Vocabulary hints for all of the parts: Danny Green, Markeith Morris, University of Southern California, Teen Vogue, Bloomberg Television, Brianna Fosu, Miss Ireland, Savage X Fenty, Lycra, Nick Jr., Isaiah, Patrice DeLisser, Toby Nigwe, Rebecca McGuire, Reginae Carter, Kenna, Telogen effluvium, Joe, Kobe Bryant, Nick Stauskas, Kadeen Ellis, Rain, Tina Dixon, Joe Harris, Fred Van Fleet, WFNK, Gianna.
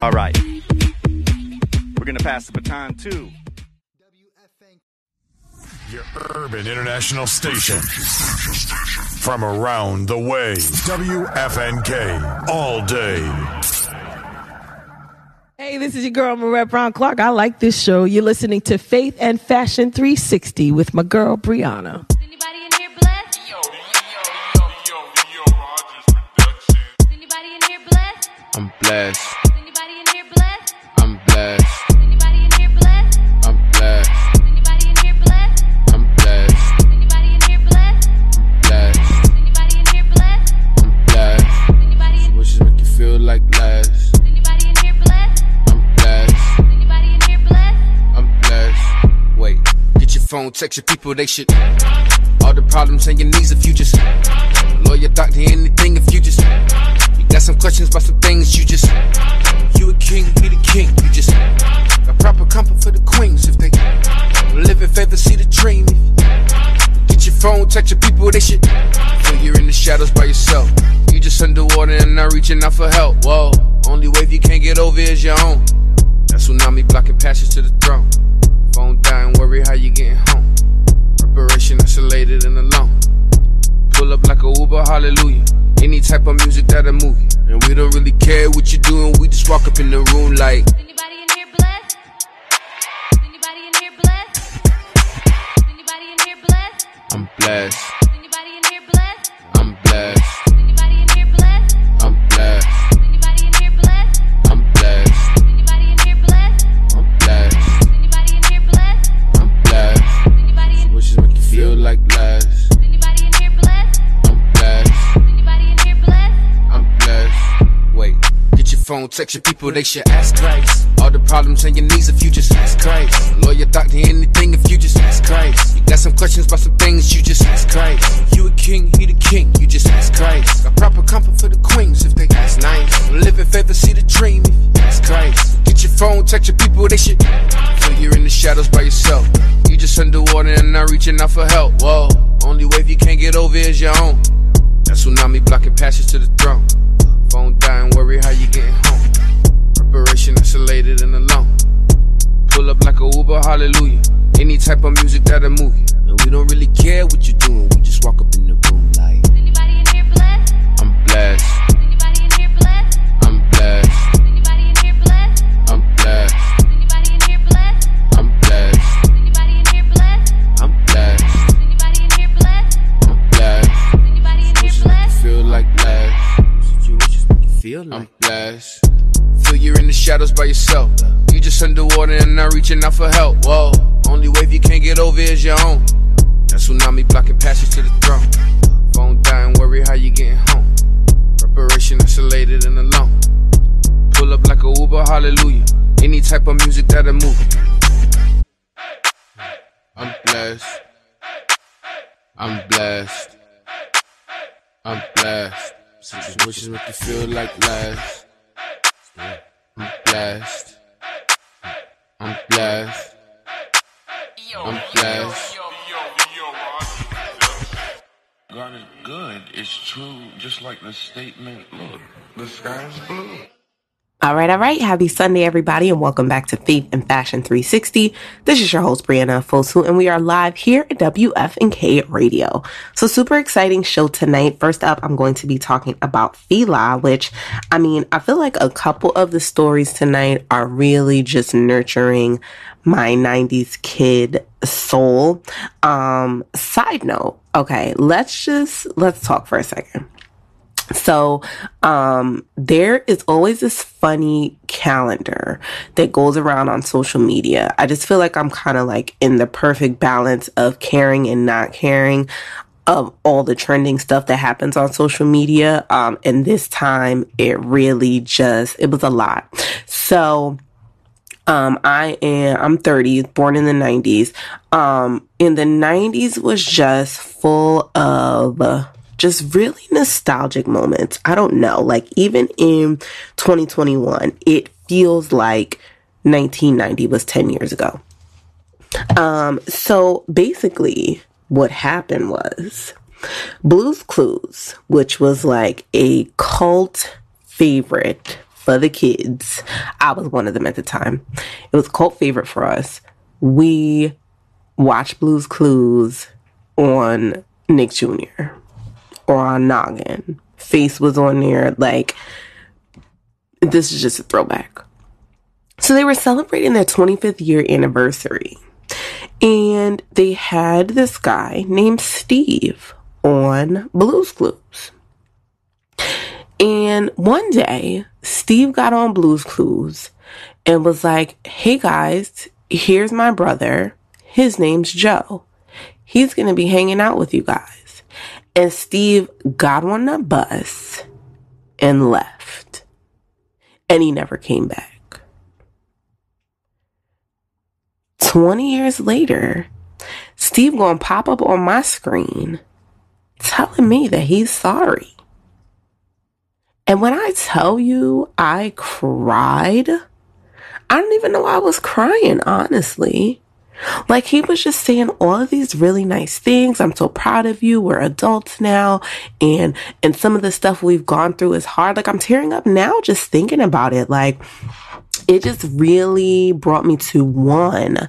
All right. We're going to pass the baton to WFNK, your urban international station. From around the way, WFNK all day. Hey, this is your girl, Marrett Brown Clark. I like this show. You're listening to Faith and Fashion 360 with my girl, Brianna. Is anybody in here blessed? Is anybody in here blessed? I'm blessed. Is anybody in here blessed? I'm blessed. Is anybody in here blessed? I'm blessed. Is anybody in here blessed? I'm blessed. Is anybody in here blessed? I'm blessed. Is anybody in here blessed? I'm blessed. Is anybody in here blessed? I'm blessed. Wishes make you feel like less. Phone, text your people, they should. All the problems and your needs if you just. Lawyer, doctor, anything if you just. You got some questions about some things you just. You a king, be the king, you just. Got proper comfort for the queens if they. Live in favor, see the dream. Get your phone, text your people, they should. Feel you're in the shadows by yourself. You just underwater and not reaching out for help. Whoa, only wave you can't get over is your own. That tsunami blocking passage to the throne. Phone dying, worry how you getting home. Preparation isolated and alone. Pull up like a Uber, hallelujah. Any type of music that a movie. And we don't really care what you doing, we just walk up in the room like. Is anybody in here blessed? Is anybody in here blessed? Is anybody in here blessed? I'm blessed. Is anybody in here blessed? I'm blessed. Is anybody in here blessed? I'm blessed. Is anybody in here blessed? I'm blessed. Is anybody in here blessed? I'm blessed. Feel like less. Is anybody in here blessed? I'm blessed. Is anybody in here blessed? I'm blessed. Wait, get your phone, text your people, they should ask Christ. All the problems and your needs if you just ask Christ. Lawyer, doctor, anything if you just ask Christ. You got some questions about some things, you just ask Christ. You a king, he the king, you just ask Christ. Got proper comfort for the queens if they ask nice. Live in favor, see the dream if you ask Christ. Get your phone, text your people, they should. Feel you're in the shadows by yourself. You just underwater and not reaching out for help. Whoa, only wave you can't get over is your own. That tsunami blocking passage to the throne. Phone dying, worry how you getting home. Preparation isolated and alone. Pull up like a Uber, hallelujah. Any type of music that a movie. And we don't really care what you're doing, we just walk up in the room like. Is anybody in here blessed? I'm blessed. Is anybody in here blessed? I'm blessed. Is anybody in here blessed? I'm blessed. Is anybody in here blessed? I'm blessed. I'm blessed. Is anybody in here blessed? I'm blessed. Is anybody in here blessed? Feel like blessed. Feel like I'm blessed. Feel you're in the shadows by yourself. You just underwater and not reaching out for help. Whoa, only wave you can't get over is your own. That tsunami blocking passage to the throne. Phone dying, worry how you getting home. Preparation isolated and alone. Pull up like a Uber, hallelujah. Any type of music that'll move. I'm blessed. I'm blessed. I'm blessed. Situations make you feel like less. I'm blessed. I'm blessed. I'm blessed. God is good. It's true. Just like the statement, look, the sky's blue. All right. Happy Sunday, everybody, and welcome back to Faith and Fashion 360. This is your host, Brianna Fosu, and we are live here at WFNK Radio. So super exciting show tonight. First up, I'm going to be talking about Fila, which, I mean, I feel like a couple of the stories tonight are really just nurturing my 90s kid soul. Side note, okay, let's talk for a second. So, there is always this funny calendar that goes around on social media. I just feel like I'm kind of like in the perfect balance of caring and not caring of all the trending stuff that happens on social media. And this time it really just, it was a lot. So, I'm 30, born in the 90s. In the 90s was just full of, just really nostalgic moments. I don't know. Like, even in 2021, it feels like 1990 was 10 years ago. So basically what happened was Blue's Clues, which was like a cult favorite for the kids. I was one of them at the time. It was a cult favorite for us. We watched Blue's Clues on Nick Jr. or on Noggin. Face was on there. Like, this is just a throwback. So they were celebrating their 25th year anniversary. And they had this guy named Steve on Blue's Clues. And one day, Steve got on Blue's Clues and was like, hey guys, here's my brother. His name's Joe. He's going to be hanging out with you guys. And Steve got on the bus and left. And he never came back. 20 years later, Steve gonna pop up on my screen telling me that he's sorry. And when I tell you I cried, I don't even know I was crying, honestly. Like, he was just saying all of these really nice things. I'm so proud of you. We're adults now. And some of the stuff we've gone through is hard. Like, I'm tearing up now just thinking about it. Like, it just really brought me to, one,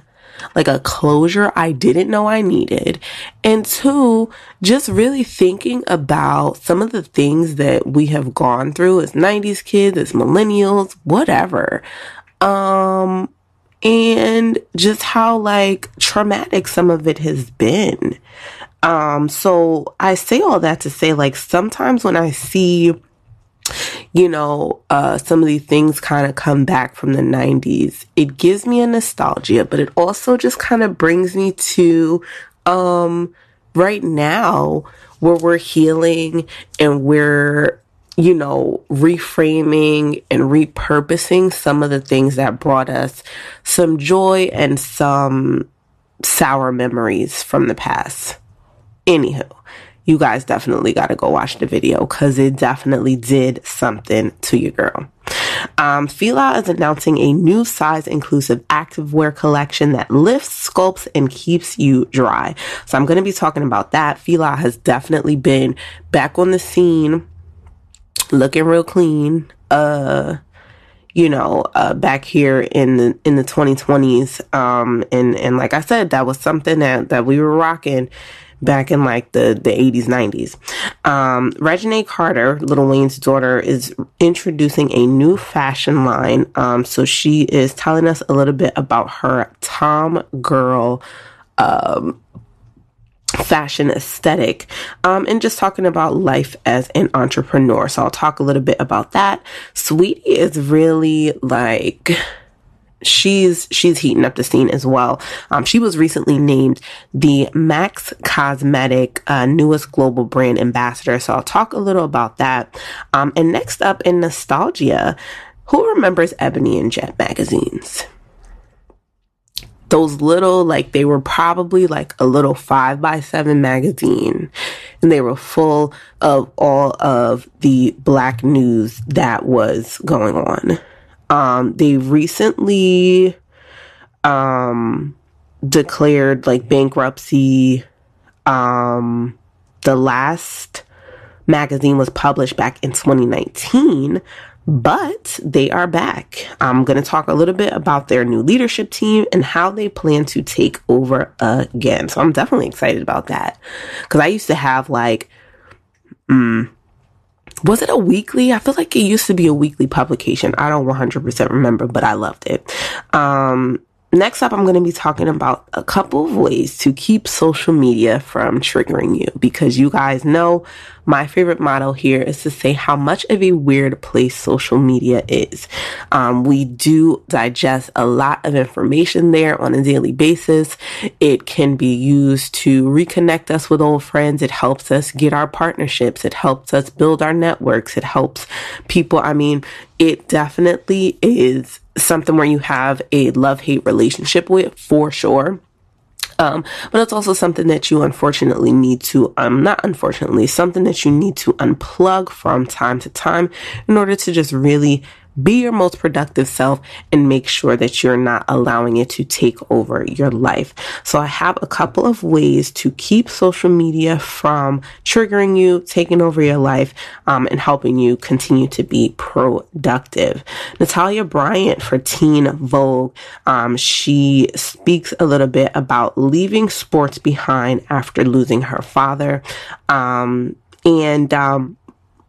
like a closure I didn't know I needed. And two, just really thinking about some of the things that we have gone through as 90s kids, as millennials, whatever. And just how, like, traumatic some of it has been. So I say all that to say, like, sometimes when I see, you know, some of these things kind of come back from the 90s, it gives me a nostalgia, but it also just kind of brings me to right now, where we're healing and we're, you know, reframing and repurposing some of the things that brought us some joy and some sour memories from the past. Anywho, you guys definitely got to go watch the video because it definitely did something to your girl. Fila is announcing a new size-inclusive activewear collection that lifts, sculpts, and keeps you dry. So I'm going to be talking about that. Fila has definitely been back on the scene, looking real clean, back here in the 2020s. And like I said, that was something that we were rocking back in like the 80s, 90s. Reginae Carter, Lil Wayne's daughter, is introducing a new fashion line. So she is telling us a little bit about her Tom Girl, fashion aesthetic, and just talking about life as an entrepreneur. So I'll talk a little bit about that. Saweetie is really like, she's heating up the scene as well. She was recently named the Max Cosmetic newest global brand ambassador. So I'll talk a little about that. And next up in nostalgia, who remembers Ebony and Jet magazines? Those little, like, they were probably like a little 5x7 magazine, and they were full of all of the Black news that was going on. They recently declared like bankruptcy. The last magazine was published back in 2019. But they are back. I'm going to talk a little bit about their new leadership team and how they plan to take over again. So I'm definitely excited about that. Because I used to have like, was it a weekly? I feel like it used to be a weekly publication. I don't 100% remember, but I loved it. Next up, I'm going to be talking about a couple of ways to keep social media from triggering you, because you guys know my favorite motto here is to say how much of a weird place social media is. We do digest a lot of information there on a daily basis. It can be used to reconnect us with old friends. It helps us get our partnerships. It helps us build our networks. It helps people. I mean, it definitely is something where you have a love-hate relationship with, for sure. But it's also something that you unfortunately need to, not unfortunately, something that you need to unplug from time to time in order to just really Be your most productive self and make sure that you're not allowing it to take over your life. So I have a couple of ways to keep social media from triggering you, taking over your life, and helping you continue to be productive. Natalia Bryant for Teen Vogue, she speaks a little bit about leaving sports behind after losing her father.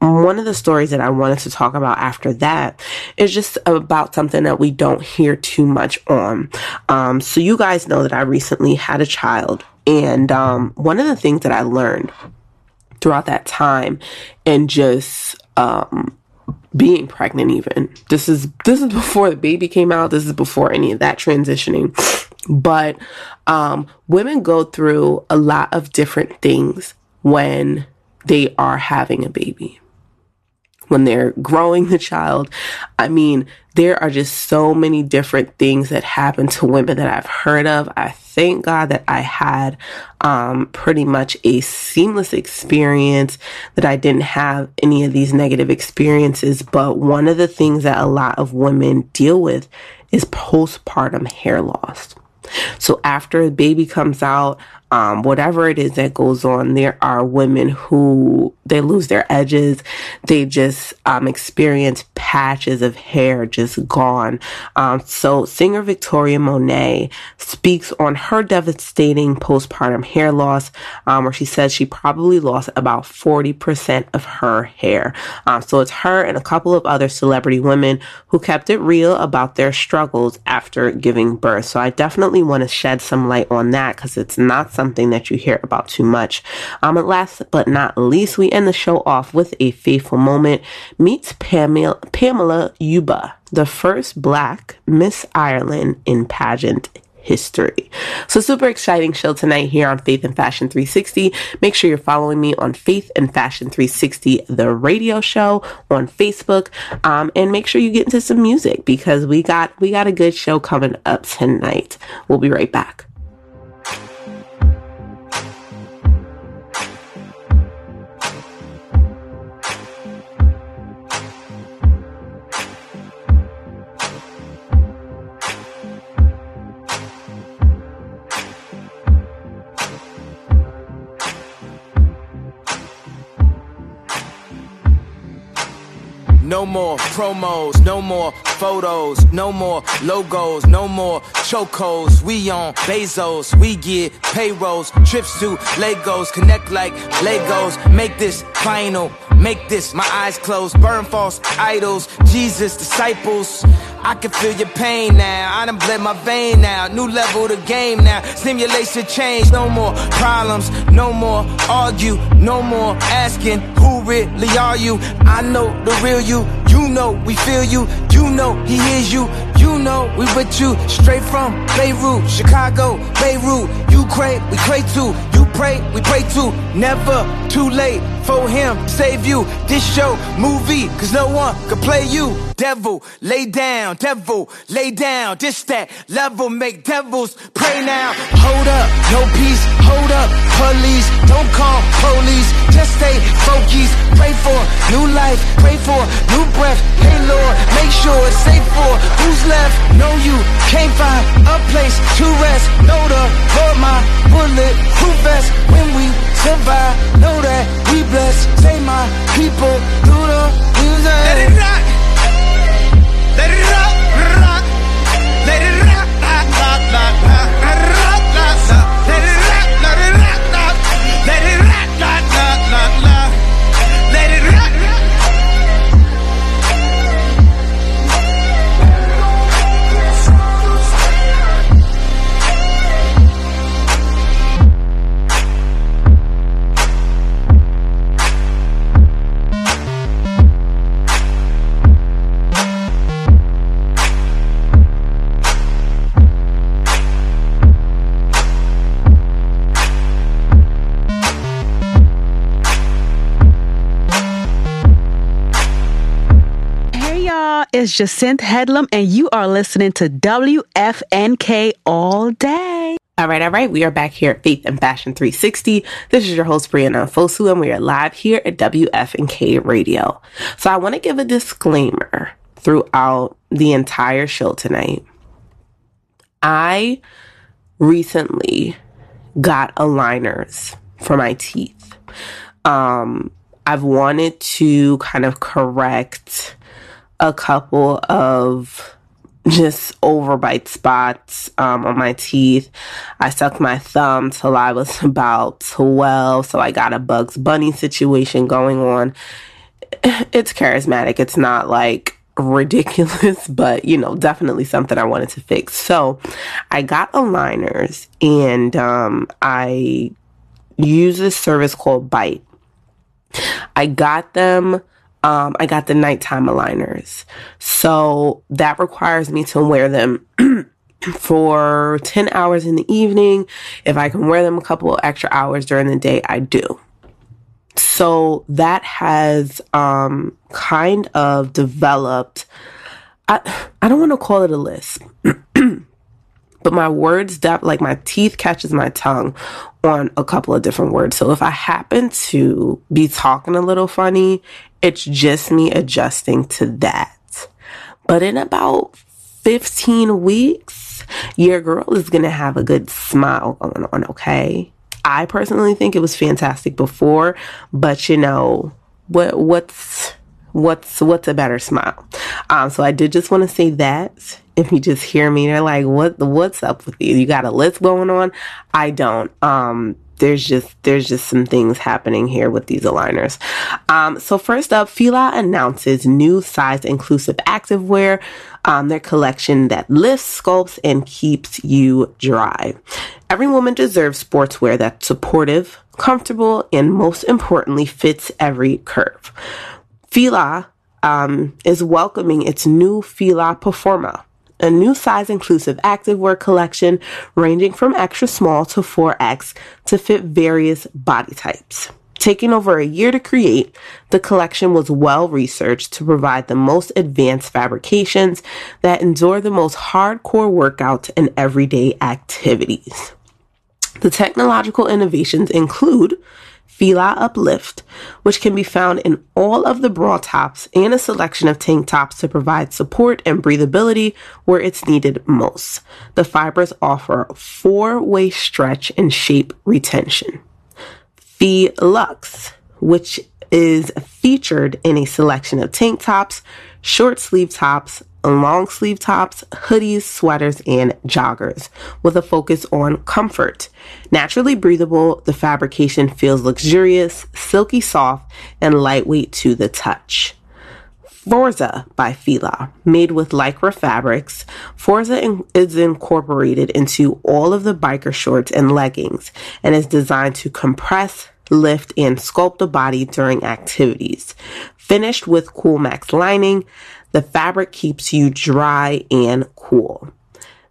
One of the stories that I wanted to talk about after that is just about something that we don't hear too much on. So you guys know that I recently had a child, and one of the things that I learned throughout that time and just being pregnant, even this is before the baby came out. This is before any of that transitioning. But women go through a lot of different things when they are having a baby, when they're growing the child. I mean, there are just so many different things that happen to women that I've heard of. I thank God that I had pretty much a seamless experience, that I didn't have any of these negative experiences. But one of the things that a lot of women deal with is postpartum hair loss. So after a baby comes out, whatever it is that goes on, there are women who, they lose their edges. They just experience patches of hair just gone. So singer Victoria Monet speaks on her devastating postpartum hair loss, where she says she probably lost about 40% of her hair. So it's her and a couple of other celebrity women who kept it real about their struggles after giving birth. So I definitely want to shed some light on that, because it's not something that you hear about too much. And last but not least, we end the show off with a fateful moment. Meets Pamela Uba, the first Black Miss Ireland in pageant history. So super exciting show tonight here on Faith and Fashion 360. Make sure you're following me on Faith and Fashion 360, the radio show, on Facebook, and make sure you get into some music, because we got a good show coming up tonight. We'll be right back. No more promos, no more photos, no more logos, no more chocos. We on Bezos, we get payrolls, trips to Legos, connect like Legos. Make this final, make this my eyes closed. Burn false idols, Jesus disciples. I can feel your pain now, I done bled my vein now. New level to game now, stimulation change. No more problems, no more argue, no more asking who really are you. I know the real you, you know we feel you, you know he hears you, you know we with you. Straight from Beirut, Chicago, Beirut, you crave, we crave too, you pray, we pray too. Never too late for him to save you. This show, movie, cause no one could play you. Devil, lay down, this that level, make devils pray now. Hold up, no peace, hold up, police, don't call police, just stay focused. Pray for new life, pray for new breath. Hey Lord, make sure it's safe for who's left. No, you can't find a place to rest. Know the Lord, my bullet, proof vest. When we survive, know that we blessed. Say my people through the music. Let it rock. Let it rock, rock. Let it rock, rock, rock, rock, rock, rock, rock, rock. Let it rock, let it rock, rock. Let it rock, rock, rock, rock, rock. Let it rock, rock. It's Jacinth Headlam, and you are listening to WFNK all day. All right. We are back here at Faith and Fashion 360. This is your host, Brianna Fosu, and we are live here at WFNK Radio. So I want to give a disclaimer. throughout the entire show tonight. I recently got aligners for my teeth. I've wanted to kind of correct a couple of just overbite spots on my teeth. I sucked my thumb till I was about 12, so I got a Bugs Bunny situation going on. It's charismatic. It's not like ridiculous, but you know, definitely something I wanted to fix. So I got aligners, and I use this service called Bite. I got them. I got the nighttime aligners. So that requires me to wear them for 10 hours in the evening. If I can wear them a couple extra hours during the day, I do. So that has kind of developed, I don't want to call it a lisp, but my words, my teeth catches my tongue on a couple of different words. So if I happen to be talking a little funny, it's just me adjusting to that. But in about 15 weeks, your girl is going to have a good smile going on, okay? I personally think it was fantastic before, but you know, what's a better smile? So I did just want to say that. If you just hear me, they're like, what's up with you? You got a list going on? I don't. There's just some things happening here with these aligners. So first up, Fila announces new size inclusive activewear, their collection that lifts, sculpts, and keeps you dry. Every woman deserves sportswear that's supportive, comfortable, and most importantly, fits every curve. Fila is welcoming its new Fila Performa, a new size-inclusive activewear collection ranging from extra small to 4X to fit various body types. Taking over a year to create, the collection was well-researched to provide the most advanced fabrications that endure the most hardcore workouts and everyday activities. The technological innovations include Fila Uplift, which can be found in all of the bra tops and a selection of tank tops to provide support and breathability where it's needed most. The fibers offer four-way stretch and shape retention. Fila, which is featured in a selection of tank tops, short sleeve tops, long sleeve tops, hoodies, sweaters, and joggers with a focus on comfort. Naturally breathable, the fabrication feels luxurious, silky soft, and lightweight to the touch. Forza by Fila, made with Lycra fabrics, Forza is incorporated into all of the biker shorts and leggings and is designed to compress, lift, and sculpt the body during activities. Finished with Cool Max lining, the fabric keeps you dry and cool.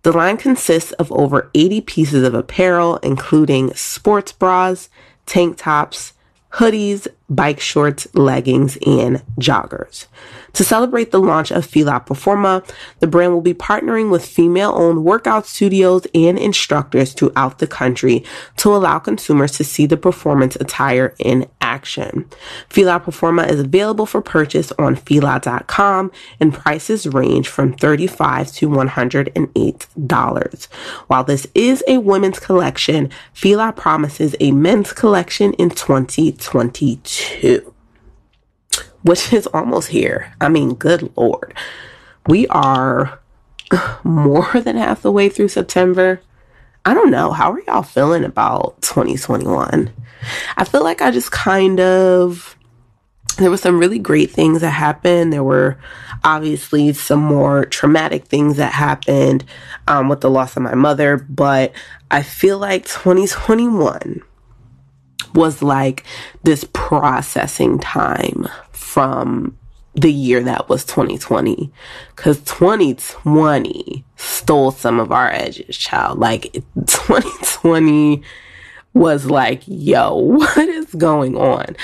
The line consists of over 80 pieces of apparel, including sports bras, tank tops, hoodies, bike shorts, leggings, and joggers. To celebrate the launch of Fila Performa, the brand will be partnering with female-owned workout studios and instructors throughout the country to allow consumers to see the performance attire in action. Fila Performa is available for purchase on Fila.com, and prices range from $35 to $108. While this is a women's collection, Fila promises a men's collection in 2022. Which is almost here. I mean, good Lord. We are more than half the way through September. I don't know. How are y'all feeling about 2021? I feel like I just there were some really great things that happened. There were obviously some more traumatic things that happened with the loss of my mother. But I feel like 2021 was like this processing time from the year that was 2020, because 2020 stole some of our edges, child. Like 2020 was like, yo, what is going on?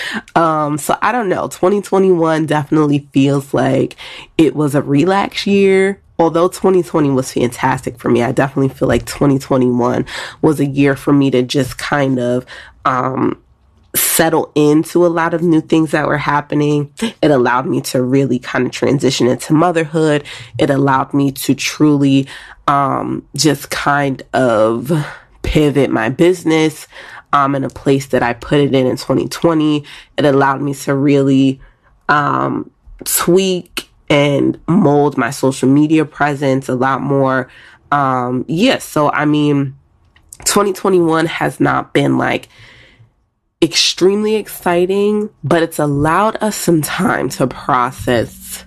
So I don't know. 2021 definitely feels like it was a relaxed year. Although 2020 was fantastic for me, I definitely feel like 2021 was a year for me to just kind of settle into a lot of new things that were happening. It allowed me to really kind of transition into motherhood. It allowed me to truly just kind of pivot my business in a place that I put it in 2020. It allowed me to really tweak and mold my social media presence a lot more. So I mean, 2021 has not been like extremely exciting, but it's allowed us some time to process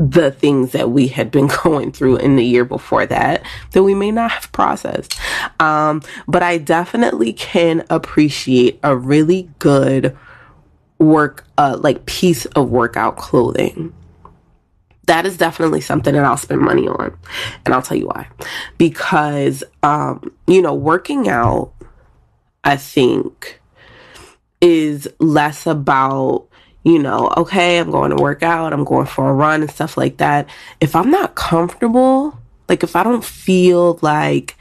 the things that we had been going through in the year before that we may not have processed. But I definitely can appreciate a really good piece of workout clothing. That is definitely something that I'll spend money on. And I'll tell you why. Because, working out, I think, is less about, okay, I'm going to work out, I'm going for a run and stuff like that. If I'm not comfortable, like if I don't feel like,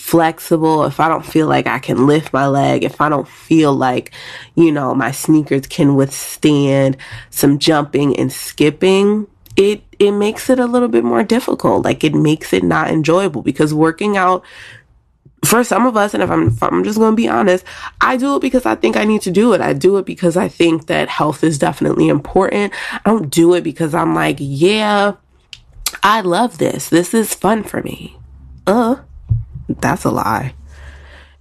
flexible, if I don't feel like I can lift my leg, if I don't feel like, my sneakers can withstand some jumping and skipping, it makes it a little bit more difficult. Like it makes it not enjoyable, because working out for some of us, and if I'm just going to be honest, I do it because I think I need to do it. I do it because I think that health is definitely important. I don't do it because I'm like, yeah, I love this. This is fun for me. That's a lie.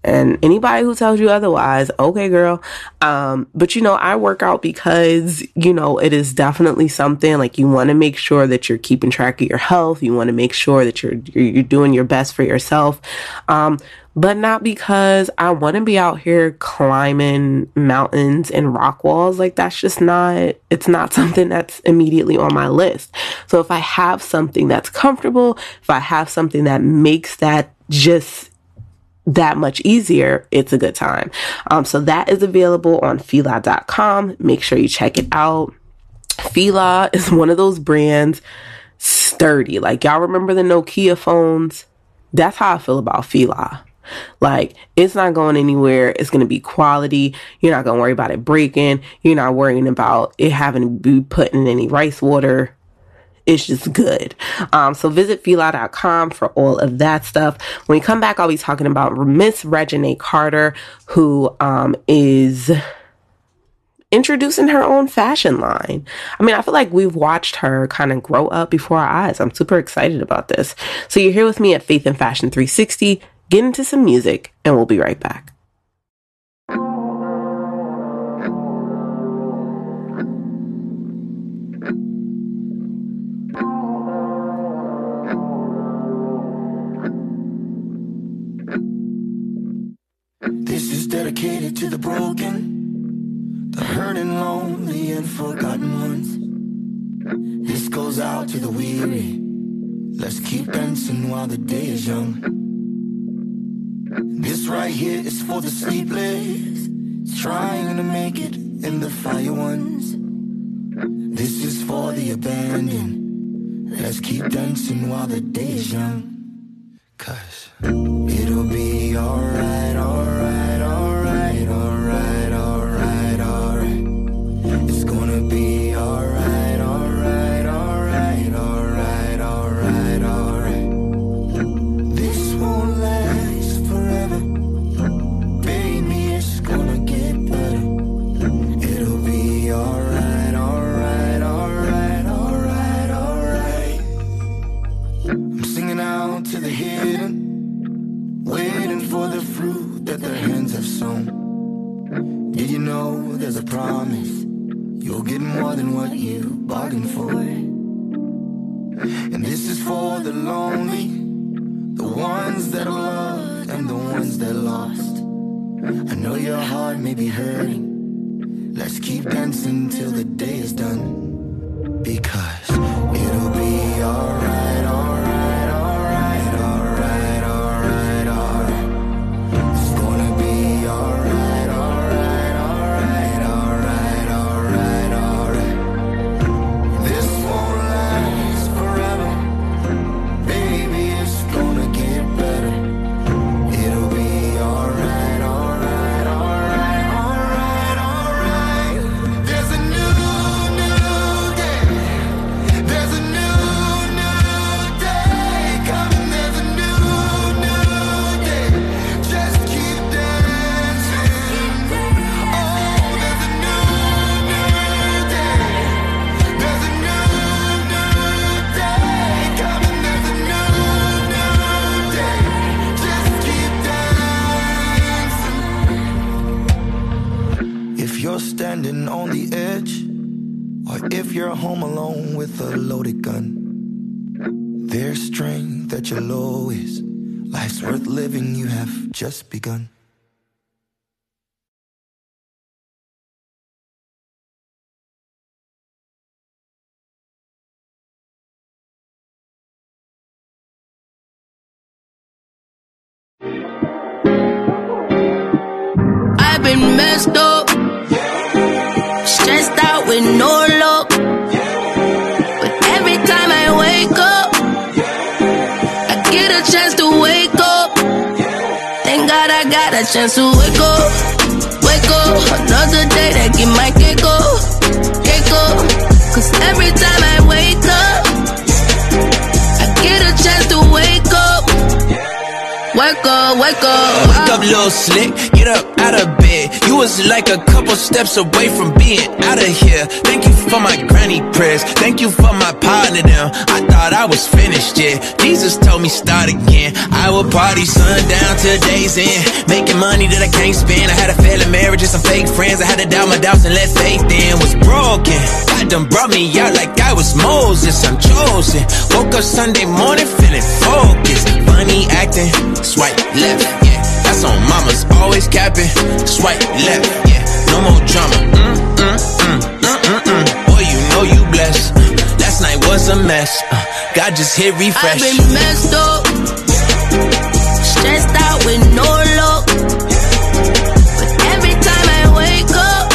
And anybody who tells you otherwise, okay, girl. But I work out because, it is definitely something like you want to make sure that you're keeping track of your health. You want to make sure that you're doing your best for yourself. But not because I want to be out here climbing mountains and rock walls. Like that's just it's not something that's immediately on my list. So if I have something that's comfortable, if I have something that makes that just that much easier, it's a good time. So that is available on Fila.com. Make sure you check it out. Fila is one of those brands, sturdy. Like y'all remember the Nokia phones? That's how I feel about Fila. Like it's not going anywhere. It's going to be quality. You're not going to worry about it breaking. You're not worrying about it having to be put in any rice water. It's just good. So visit Fila.com for all of that stuff. When we come back, I'll be talking about Miss Reginae Carter, who is introducing her own fashion line. I mean, I feel like we've watched her kind of grow up before our eyes. I'm super excited about this. So you're here with me at Faith and Fashion 360. Get into some music, and we'll be right back. Dedicated to the broken, the hurting, lonely, and forgotten ones. This goes out to the weary. Let's keep dancing while the day is young. This right here is for the sleepless, trying to make it, in the fire ones. This is for the abandoned. Let's keep dancing while the day is young. 'Cause it'll be alright, alright. It'll be alright. standing on the edge, or if you're home alone with a loaded gun. There's strength at your lowest. Life's worth living, you have just begun. I've been messed up, stressed out with no luck, but every time I wake up, I get a chance to wake up. Thank God I got a chance to wake up, another day that get my kick up, cause every time I wake up, I get a chance to wake up. Wake up, wake up. Wake up, little slick. Get up out of bed. You was like a couple steps away from being out of here. Thank you for my granny prayers. Thank you for my partner now. I thought I was finished, yeah. Jesus told me start again. I would party sundown till day's end, making money that I can't spend. I had a failing marriage and some fake friends. I had to doubt my doubts and let faith in. Was broken. God done brought me out like I was Moses. I'm chosen. Woke up Sunday morning feeling focused. Funny acting. Swipe left, yeah. That's on mamas, always capping. Swipe left, yeah. No more drama. Boy, you know you blessed. Last night was a mess. God just hit refresh. I've been messed up, stressed out with no luck, but every time I wake up,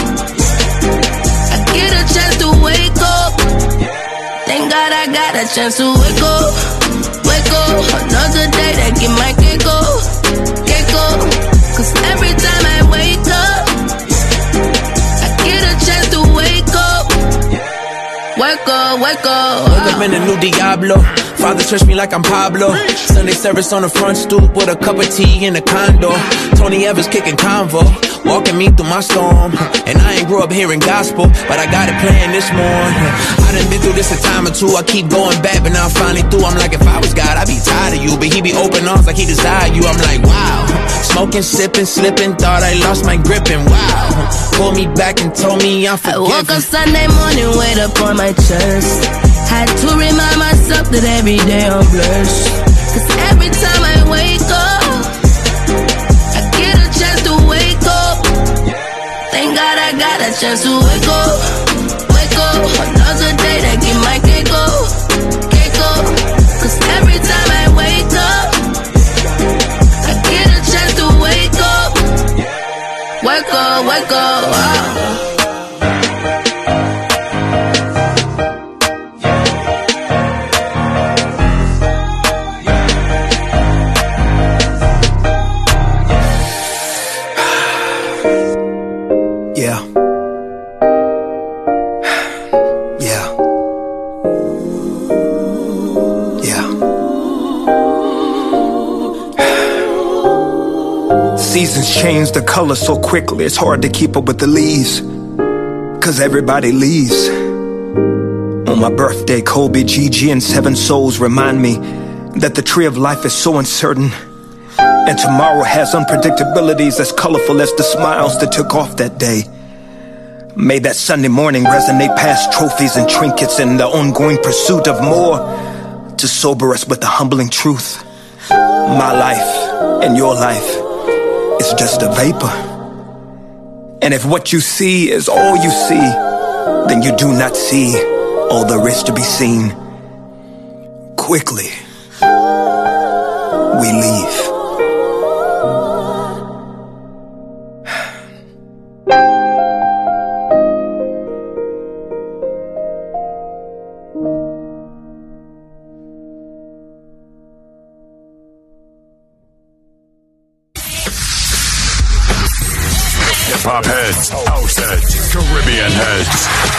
I get a chance to wake up. Thank God I got a chance to wake up. Wake up, another day that get my kick up. Cause every time I wake up, I get a chance to wake up. Wake up, wake up. Woke up in a new Diablo. Father touched me like I'm Pablo. Sunday service on the front stoop with a cup of tea in a condo. Tony Evans kicking convo, walking me through my storm. And I ain't grew up hearing gospel, but I got it playing this morning. I done been through this a time or two. I keep going back, but now I'm finally through. I'm like, if I was God, I'd be tired of you. But he be open arms like he desired you. I'm like, wow. Smoking, sipping, slipping. Thought I lost my grip and wow. Pulled me back and told me I'm forgiven. I woke up Sunday morning, wait up on my chest. Had to remind myself that every day I'm blessed. Cause every time I wake up, I get a chance to wake up. Thank God I got a chance to wake up. Another day that get my kick up, cause every time I wake up, I get a chance to wake up. Wake up, wake up, wow. Yeah. Seasons change the color so quickly, it's hard to keep up with the leaves, cause everybody leaves. On my birthday, Kobe, Gigi, and Seven Souls remind me that the tree of life is so uncertain, and tomorrow has unpredictabilities as colorful as the smiles that took off that day. May that Sunday morning resonate past trophies and trinkets and the ongoing pursuit of more to sober us with the humbling truth. My life and your life, it's just a vapor. And if what you see is all you see, then you do not see all there is to be seen. Quickly, we leave.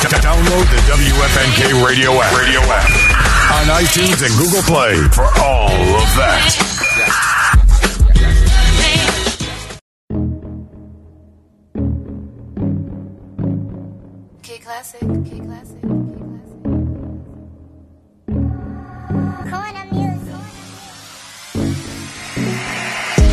Download the WFNK radio app on iTunes and Google Play for all of that. K-Classic. Corner music.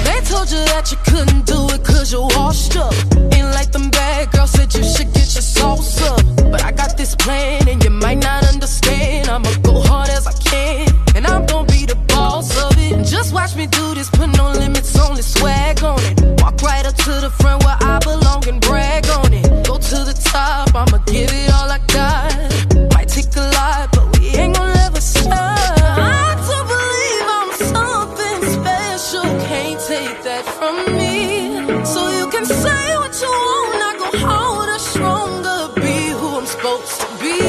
They told you that you couldn't do it cause you're washed up. Ain't like with them bad girls, said you should get your soul sucked. But I got this plan and you might not understand. I'ma go hard as I can and I'm gonna be the boss of it. And just watch me do this, put no limits on it, swag on it. Walk right up to the front where I belong and brag on it. Go to the top, I'ma give it all I got. Might take a lot, but we ain't gonna ever stop. I don't believe I'm something special, can't take that from me. So you can say what you want, I go harder, stronger, be who I'm supposed to be.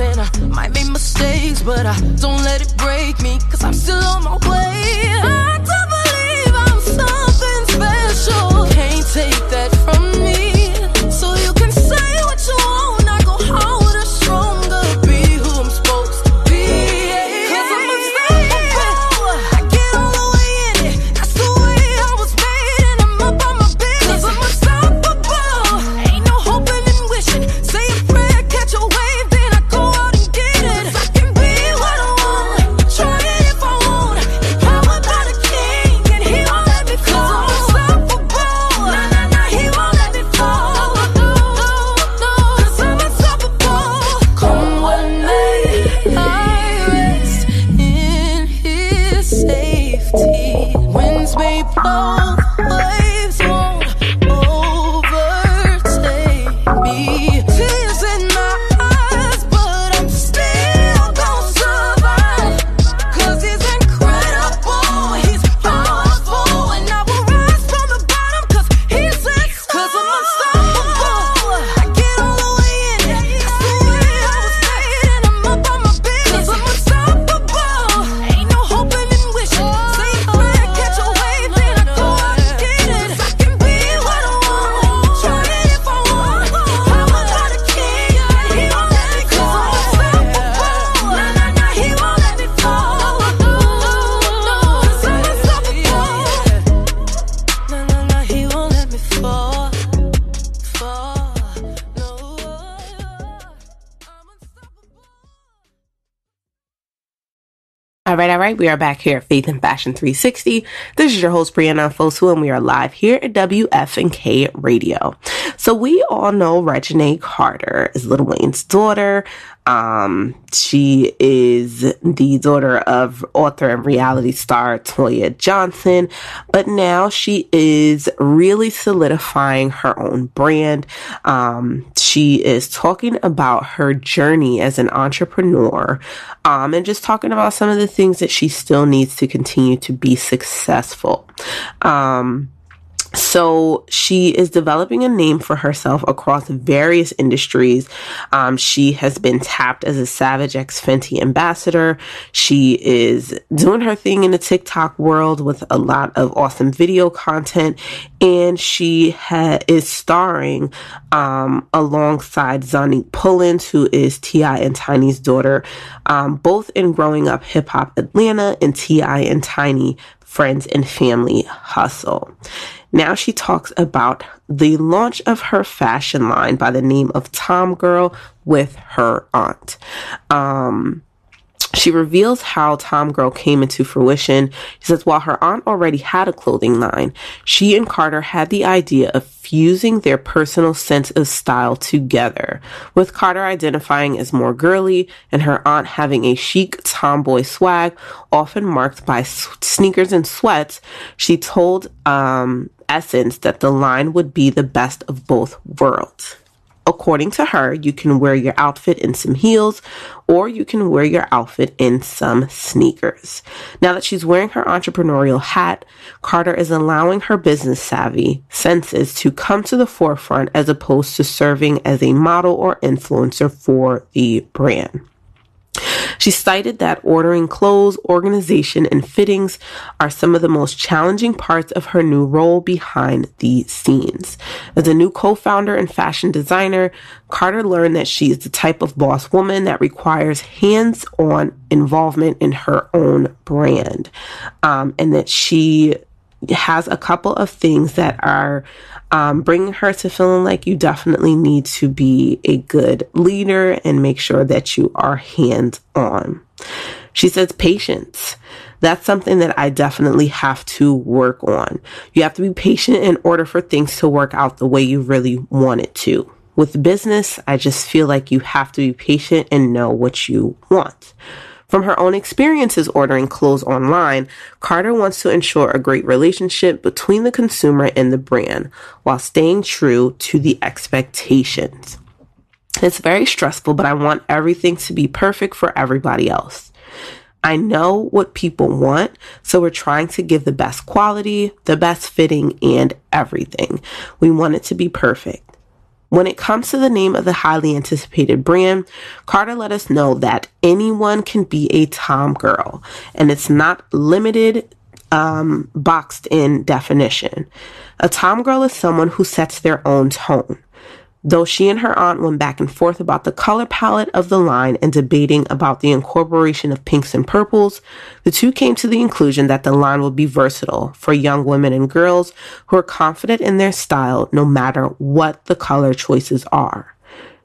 And I might make mistakes, but I don't let it break me, cause I'm still on my way. I don't believe I'm something special, can't take that from me. So you can say what you want, I go harder, stronger, be who I'm supposed to be. Cause I'm unstoppable, I get all the way in it. That's the way I was made and I'm up on my business. Cause I'm unstoppable, ain't no hoping and wishing. Say a prayer, catch a wave. All right, we are back here at Faith and Fashion 360. This is your host, Brianna Fosu, and we are live here at WFNK Radio. So we all know Reginae Carter is Lil Wayne's daughter. She is the daughter of author and reality star Toya Johnson, but now she is really solidifying her own brand. She is talking about her journey as an entrepreneur, and just talking about some of the things that she still needs to continue to be successful. So she is developing a name for herself across various industries. She has been tapped as a Savage X Fenty ambassador. She is doing her thing in the TikTok world with a lot of awesome video content. And she is starring alongside Zonique Pullins, who is T.I. and Tiny's daughter, both in Growing Up Hip Hop Atlanta and T.I. and Tiny Friends and Family Hustle. Now she talks about the launch of her fashion line by the name of Tom Girl with her aunt. She reveals how Tom Girl came into fruition. She says, while her aunt already had a clothing line, she and Carter had the idea of fusing their personal sense of style together, with Carter identifying as more girly and her aunt having a chic tomboy swag, often marked by sneakers and sweats. She told Essence that the line would be the best of both worlds. According to her, you can wear your outfit in some heels, or you can wear your outfit in some sneakers. Now that she's wearing her entrepreneurial hat, Carter is allowing her business savvy senses to come to the forefront as opposed to serving as a model or influencer for the brand. She cited that ordering clothes, organization, and fittings are some of the most challenging parts of her new role behind the scenes. As a new co-founder and fashion designer, Carter learned that she is the type of boss woman that requires hands-on involvement in her own brand, and that she has a couple of things that are bringing her to feeling like you definitely need to be a good leader and make sure that you are hands-on. She says patience. That's something that I definitely have to work on. You have to be patient in order for things to work out the way you really want it to. With business, I just feel like you have to be patient and know what you want. From her own experiences ordering clothes online, Carter wants to ensure a great relationship between the consumer and the brand while staying true to the expectations. It's very stressful, but I want everything to be perfect for everybody else. I know what people want, so we're trying to give the best quality, the best fitting, and everything. We want it to be perfect. When it comes to the name of the highly anticipated brand, Carter let us know that anyone can be a Tom Girl, and it's not limited, boxed in definition. A Tom Girl is someone who sets their own tone. Though she and her aunt went back and forth about the color palette of the line and debating about the incorporation of pinks and purples, the two came to the conclusion that the line will be versatile for young women and girls who are confident in their style no matter what the color choices are.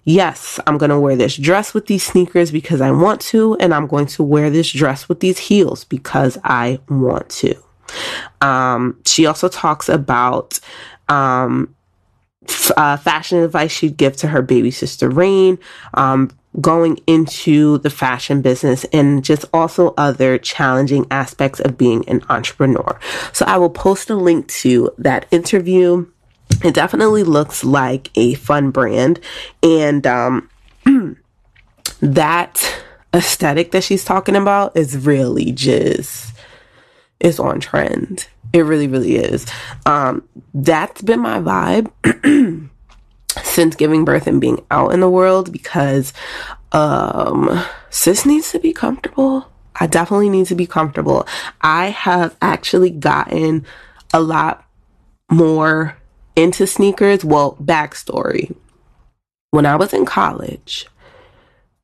Yes, I'm going to wear this dress with these sneakers because I want to, and I'm going to wear this dress with these heels because I want to. She also talks about fashion advice she'd give to her baby sister Rain, going into the fashion business, and just also other challenging aspects of being an entrepreneur. So I will post a link to that interview. It definitely looks like a fun brand, and that aesthetic that she's talking about is really just, it's on trend. It really, really is. That's been my vibe since giving birth and being out in the world, because sis needs to be comfortable. I definitely need to be comfortable. I have actually gotten a lot more into sneakers. Well, backstory. When I was in college,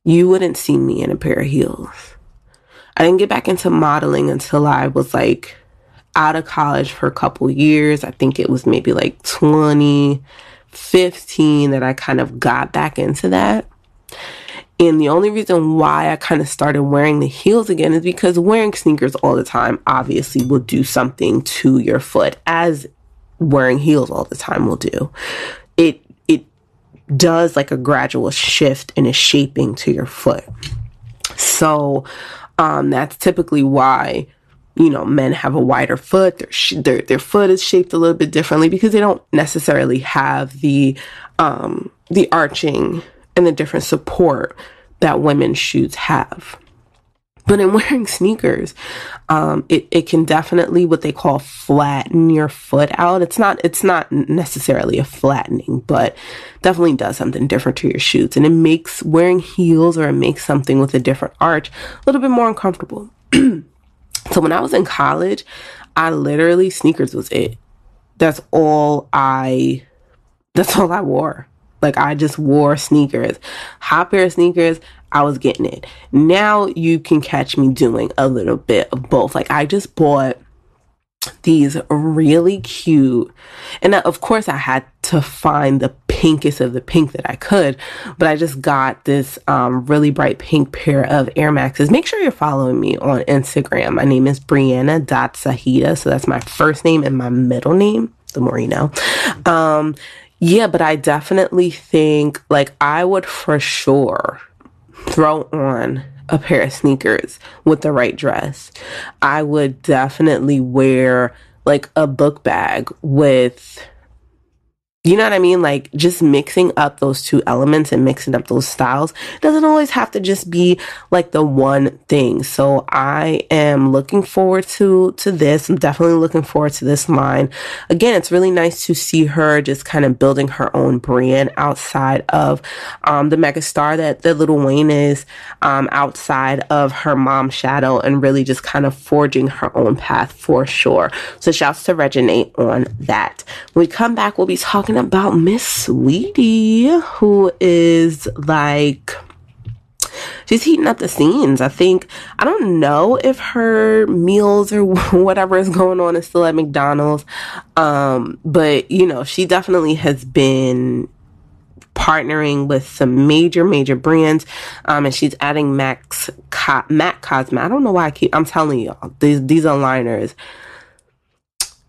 you wouldn't see me in a pair of heels. I didn't get back into modeling until I was like out of college for a couple years. I think it was maybe like 2015 that I kind of got back into that. And the only reason why I kind of started wearing the heels again is because wearing sneakers all the time obviously will do something to your foot, as wearing heels all the time will do. It does like a gradual shift and a shaping to your foot. So that's typically why, you know, men have a wider foot. Their foot is shaped a little bit differently because they don't necessarily have the arching and the different support that women's shoes have. But in wearing sneakers, it can definitely what they call flatten your foot out. It's not necessarily a flattening, but definitely does something different to your shoes, and it makes wearing heels, or it makes something with a different arch, a little bit more uncomfortable. So when I was in college, I literally, sneakers was it. That's all I wore. Like, I just wore sneakers, hot pair of sneakers. I was getting it. Now you can catch me doing a little bit of both. Like, I just bought these really cute, and of course I had to find the pinkest of the pink that I could, but I just got this really bright pink pair of Air Maxes. Make sure you're following me on Instagram. My name is Brianna.Sahida, so that's my first name and my middle name, the more you know. Yeah, but I definitely think, like, I would for sure throw on a pair of sneakers with the right dress. I would definitely wear like a book bag with You know what I mean? Like, just mixing up those two elements and mixing up those styles doesn't always have to just be like the one thing. So I am looking forward to this. I'm definitely looking forward to this line. Again, it's really nice to see her just kind of building her own brand outside of the megastar that Lil Wayne is, outside of her mom's shadow, and really just kind of forging her own path for sure. So shouts to Reginae on that. When we come back, we'll be talking about Miss Saweetie, who is like, she's heating up the scenes. I think, I don't know if her meals or whatever is going on is still at McDonald's, but you know, she definitely has been partnering with some major brands, and she's adding Mac Cosme. I don't know why I'm telling y'all, these aligners,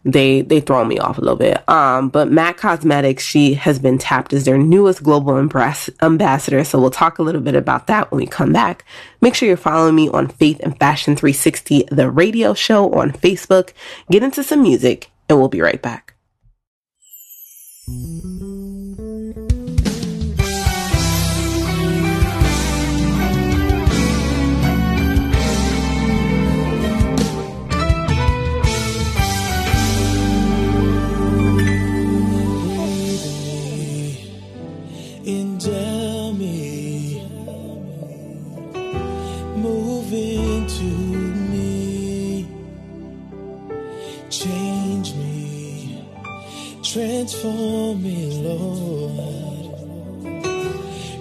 They throw me off a little bit. But MAC Cosmetics, she has been tapped as their newest global ambassador. So we'll talk a little bit about that when we come back. Make sure you're following me on Faith and Fashion 360, the radio show on Facebook. Get into some music and we'll be right back. Transform me, Lord,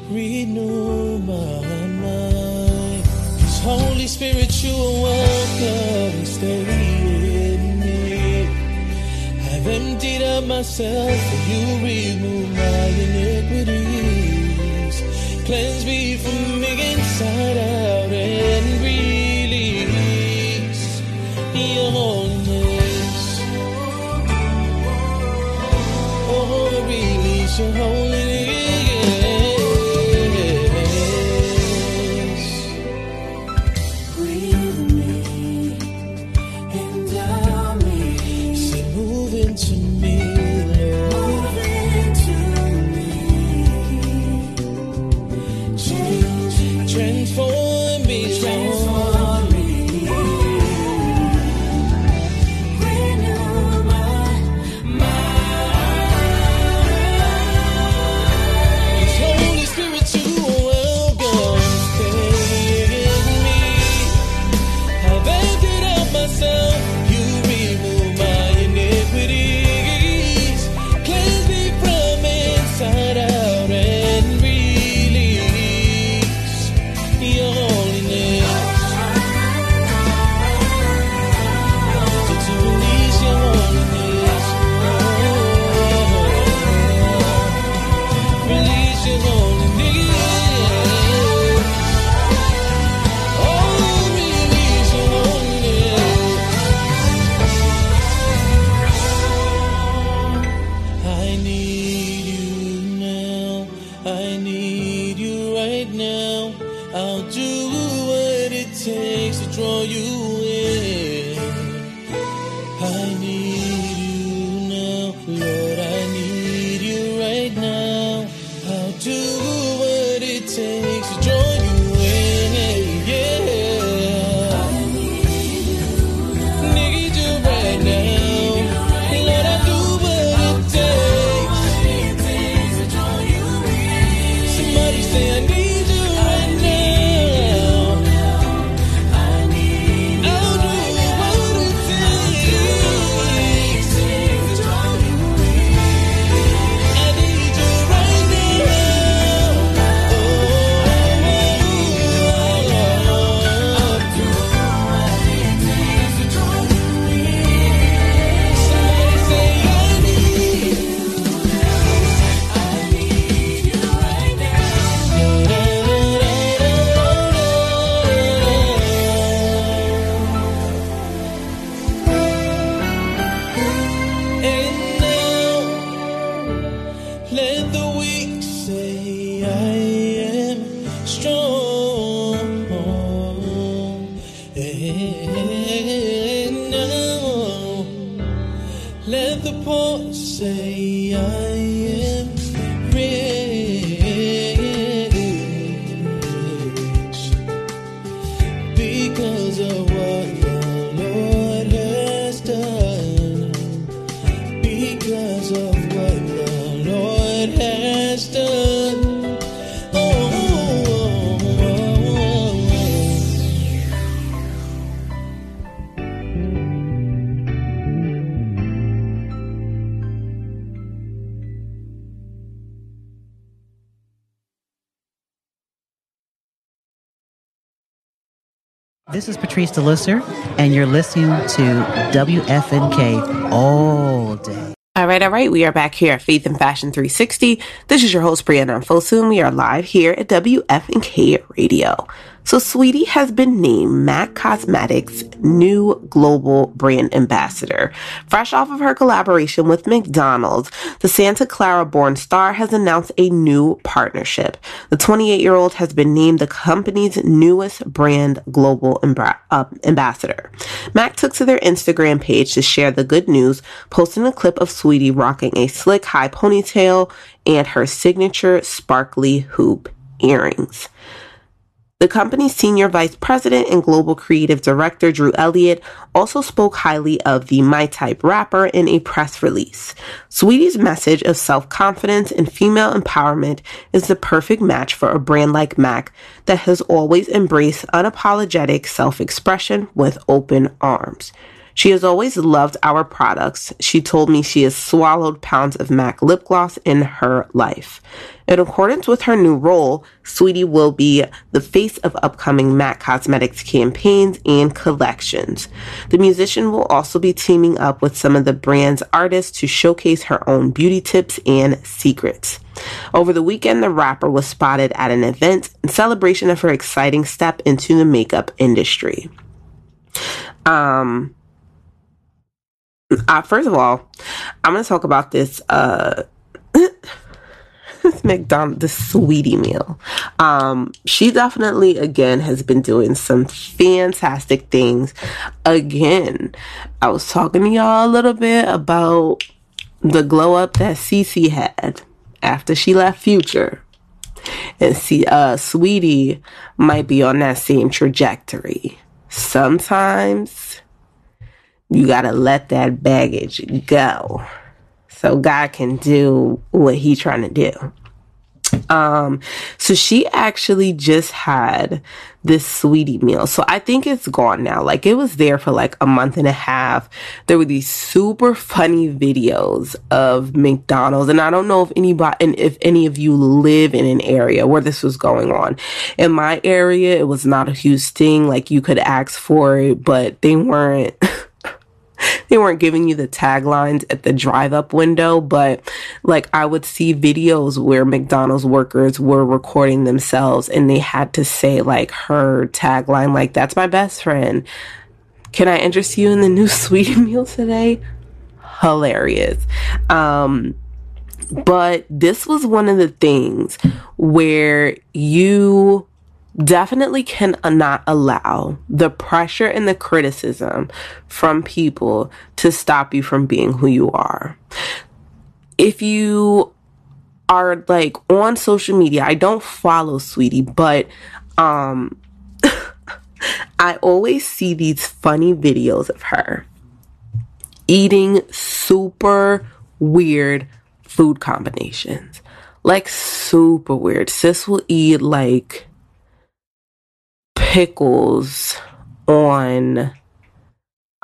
renew my mind. 'Cause Holy Spirit, you are welcome, stay in me. I've emptied out myself, for you remove my iniquities. Cleanse me from the inside out and release me all. Your holiness, breathe me, endow me. Say, move into me, move into me. Change me, transform me, transform me. Renew my mind. Let the poor say I am. This is Patrice DeLisser, and you're listening to WFNK all day. All right. We are back here at Faith and Fashion 360. This is your host, Brianna Fosu, and we are live here at WFNK Radio. So Saweetie has been named MAC Cosmetics' new global brand ambassador. Fresh off of her collaboration with McDonald's, the Santa Clara-born star has announced a new partnership. The 28-year-old has been named the company's newest brand global ambassador. MAC took to their Instagram page to share the good news, posting a clip of Saweetie rocking a slick high ponytail and her signature sparkly hoop earrings. The company's senior vice president and global creative director, Drew Elliott, also spoke highly of the My Type rapper in a press release. Saweetie's message of self-confidence and female empowerment is the perfect match for a brand like MAC that has always embraced unapologetic self-expression with open arms. She has always loved our products. She told me she has swallowed pounds of MAC lip gloss in her life. In accordance with her new role, Saweetie will be the face of upcoming MAC Cosmetics campaigns and collections. The musician will also be teaming up with some of the brand's artists to showcase her own beauty tips and secrets. Over the weekend, the rapper was spotted at an event in celebration of her exciting step into the makeup industry. First of all, I'm going to talk about this this Saweetie meal. She definitely, again, has been doing some fantastic things. Again, I was talking to y'all a little bit about the glow up that Cece had after she left Future. And see, Saweetie might be on that same trajectory. Sometimes you gotta let that baggage go so God can do what He's trying to do. So she actually just had this Saweetie meal. So I think it's gone now. Like, it was there for like a month and a half. There were these super funny videos of McDonald's. And I don't know if anybody, and if any of you live in an area where this was going on. In my area, it was not a huge thing. Like, you could ask for it, but they weren't. They weren't giving you the taglines at the drive-up window, but like I would see videos where McDonald's workers were recording themselves and they had to say like her tagline, like, "That's my best friend. Can I interest you in the new Saweetie meal today?" Hilarious. But this was one of the things where you definitely cannot allow the pressure and the criticism from people to stop you from being who you are. If you are like on social media, I don't follow Saweetie, but I always see these funny videos of her eating super weird food combinations. Like, super weird. Sis will eat like pickles on,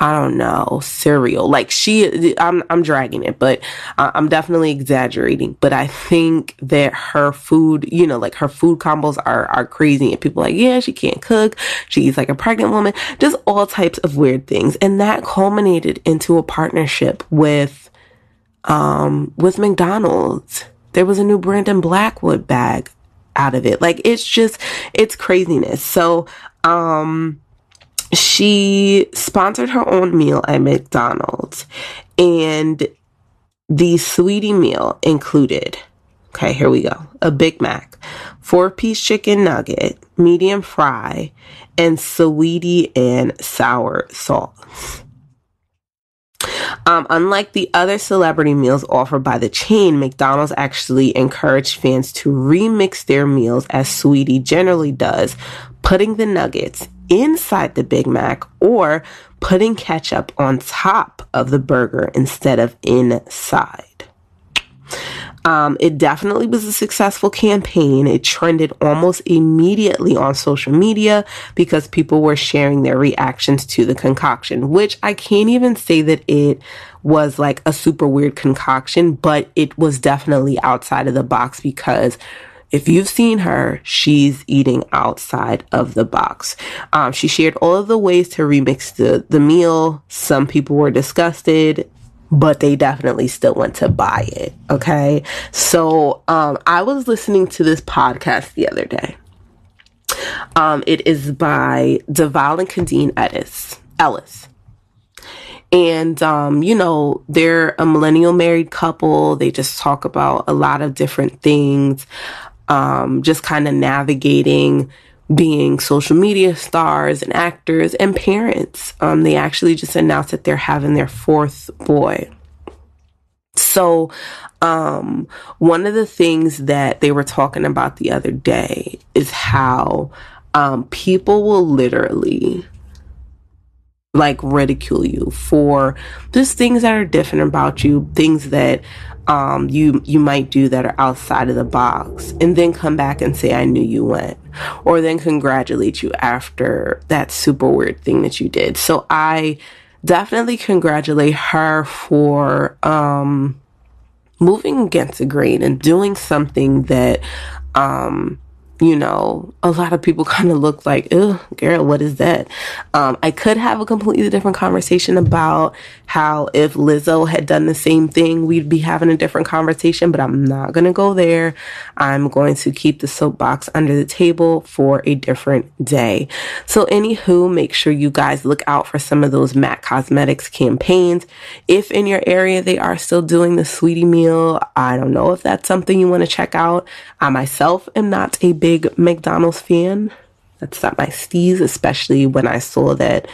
I don't know, cereal. Like, she, I'm dragging it, but I'm definitely exaggerating. But I think that her food, you know, like her food combos are crazy. And people are like, yeah, she can't cook. She's like a pregnant woman. Just all types of weird things. And that culminated into a partnership with McDonald's. There was a new Brandon Blackwood bag out of it. Like, it's just, it's craziness. So she sponsored her own meal at McDonald's, and the Saweetie meal included, okay, here we go, a Big Mac, 4-piece chicken nugget, medium fry, and Saweetie and sour sauce. Unlike the other celebrity meals offered by the chain, McDonald's actually encouraged fans to remix their meals as Saweetie generally does, putting the nuggets inside the Big Mac or putting ketchup on top of the burger instead of inside. It definitely was a successful campaign. It trended almost immediately on social media because people were sharing their reactions to the concoction, which I can't even say that it was like a super weird concoction, but it was definitely outside of the box because If you've seen her, she's eating outside of the box. She shared all of the ways to remix the meal. Some people were disgusted, but they definitely still went to buy it. Okay. So, I was listening to this podcast the other day. It is by Deval and Kadeen Ellis. And, you know, they're a millennial married couple. They just talk about a lot of different things, just kind of navigating being social media stars and actors and parents. They actually just announced that they're having their 4th boy. So, one of the things that they were talking about the other day is how, people will literally like ridicule you for just things that are different about you, things that you might do that are outside of the box, and then come back and say, I knew you went, or then congratulate you after that super weird thing that you did. So I definitely congratulate her for moving against the grain and doing something that you know, a lot of people kind of look like, oh, girl, what is that? I could have a completely different conversation about how if Lizzo had done the same thing, we'd be having a different conversation, but I'm not going to go there. I'm going to keep the soapbox under the table for a different day. So anywho, make sure you guys look out for some of those MAC Cosmetics campaigns. If in your area they are still doing the Saweetie meal, I don't know if that's something you want to check out. I myself am not a big McDonald's fan. That's not my steez, especially when I saw that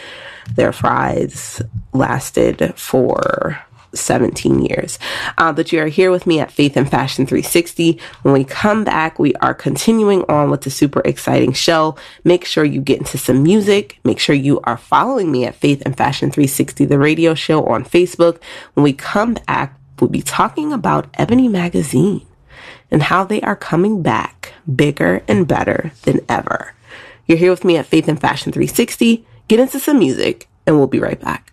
their fries lasted for 17 years. But you are here with me at Faith and Fashion 360. When we come back, we are continuing on with the super exciting show. Make sure you get into some music. Make sure you are following me at Faith and Fashion 360, the radio show on Facebook. When we come back, we'll be talking about Ebony Magazine and how they are coming back bigger and better than ever. You're here with me at Faith and Fashion 360. Get into some music, and we'll be right back.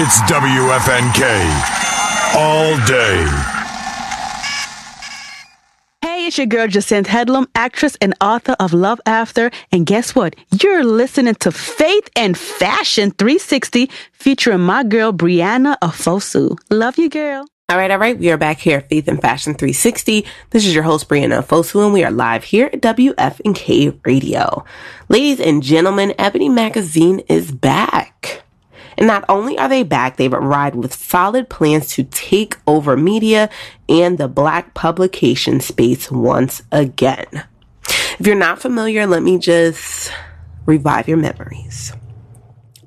It's WFNK all day. Hey, it's your girl Jacinth Headlam, actress and author of Love After. And guess what? You're listening to Faith and Fashion 360 featuring my girl Brianna Fosu. Love you, girl. All right. We are back here at Faith and Fashion 360. This is your host, Brianna Fosu, and we are live here at WFNK Radio. Ladies and gentlemen, Ebony Magazine is back. And not only are they back, they've arrived with solid plans to take over media and the Black publication space once again. If you're not familiar, let me just revive your memories.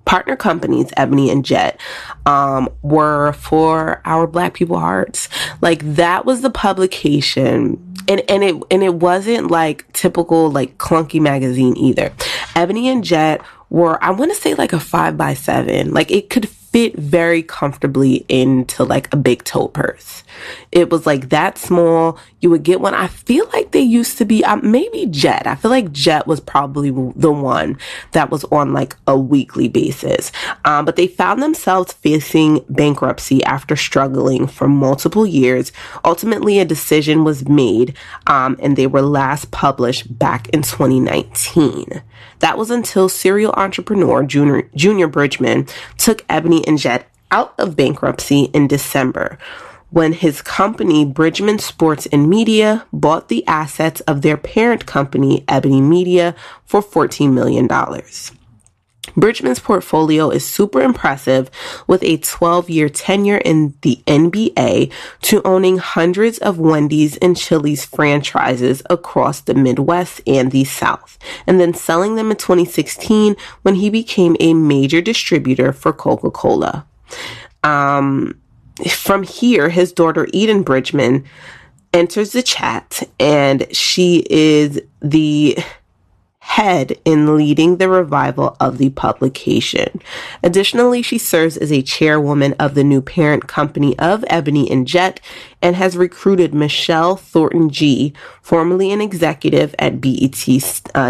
Partner companies, Ebony and Jet, were for our Black people hearts. Like, that was the publication. And it wasn't like typical, like, clunky magazine either. Ebony and Jet were, I want to say, like a 5x7. Like, it could fit very comfortably into like a big tote purse. It was like that small. You would get one. I feel like they used to be, maybe Jet. I feel like Jet was probably the one that was on like a weekly basis. But they found themselves facing bankruptcy after struggling for multiple years. Ultimately, a decision was made, and they were last published back in 2019. That was until serial entrepreneur Junior Bridgeman took Ebony and Jet out of bankruptcy in December, when his company, Bridgeman Sports and Media, bought the assets of their parent company, Ebony Media, for $14 million. Bridgeman's portfolio is super impressive, with a 12-year tenure in the NBA to owning hundreds of Wendy's and Chili's franchises across the Midwest and the South, and then selling them in 2016 when he became a major distributor for Coca-Cola. From here, his daughter Eden Bridgeman enters the chat, and she is the head in leading the revival of the publication. Additionally, she serves as a chairwoman of the new parent company of Ebony and Jet, and has recruited Michelle Thornton G, formerly an executive at BET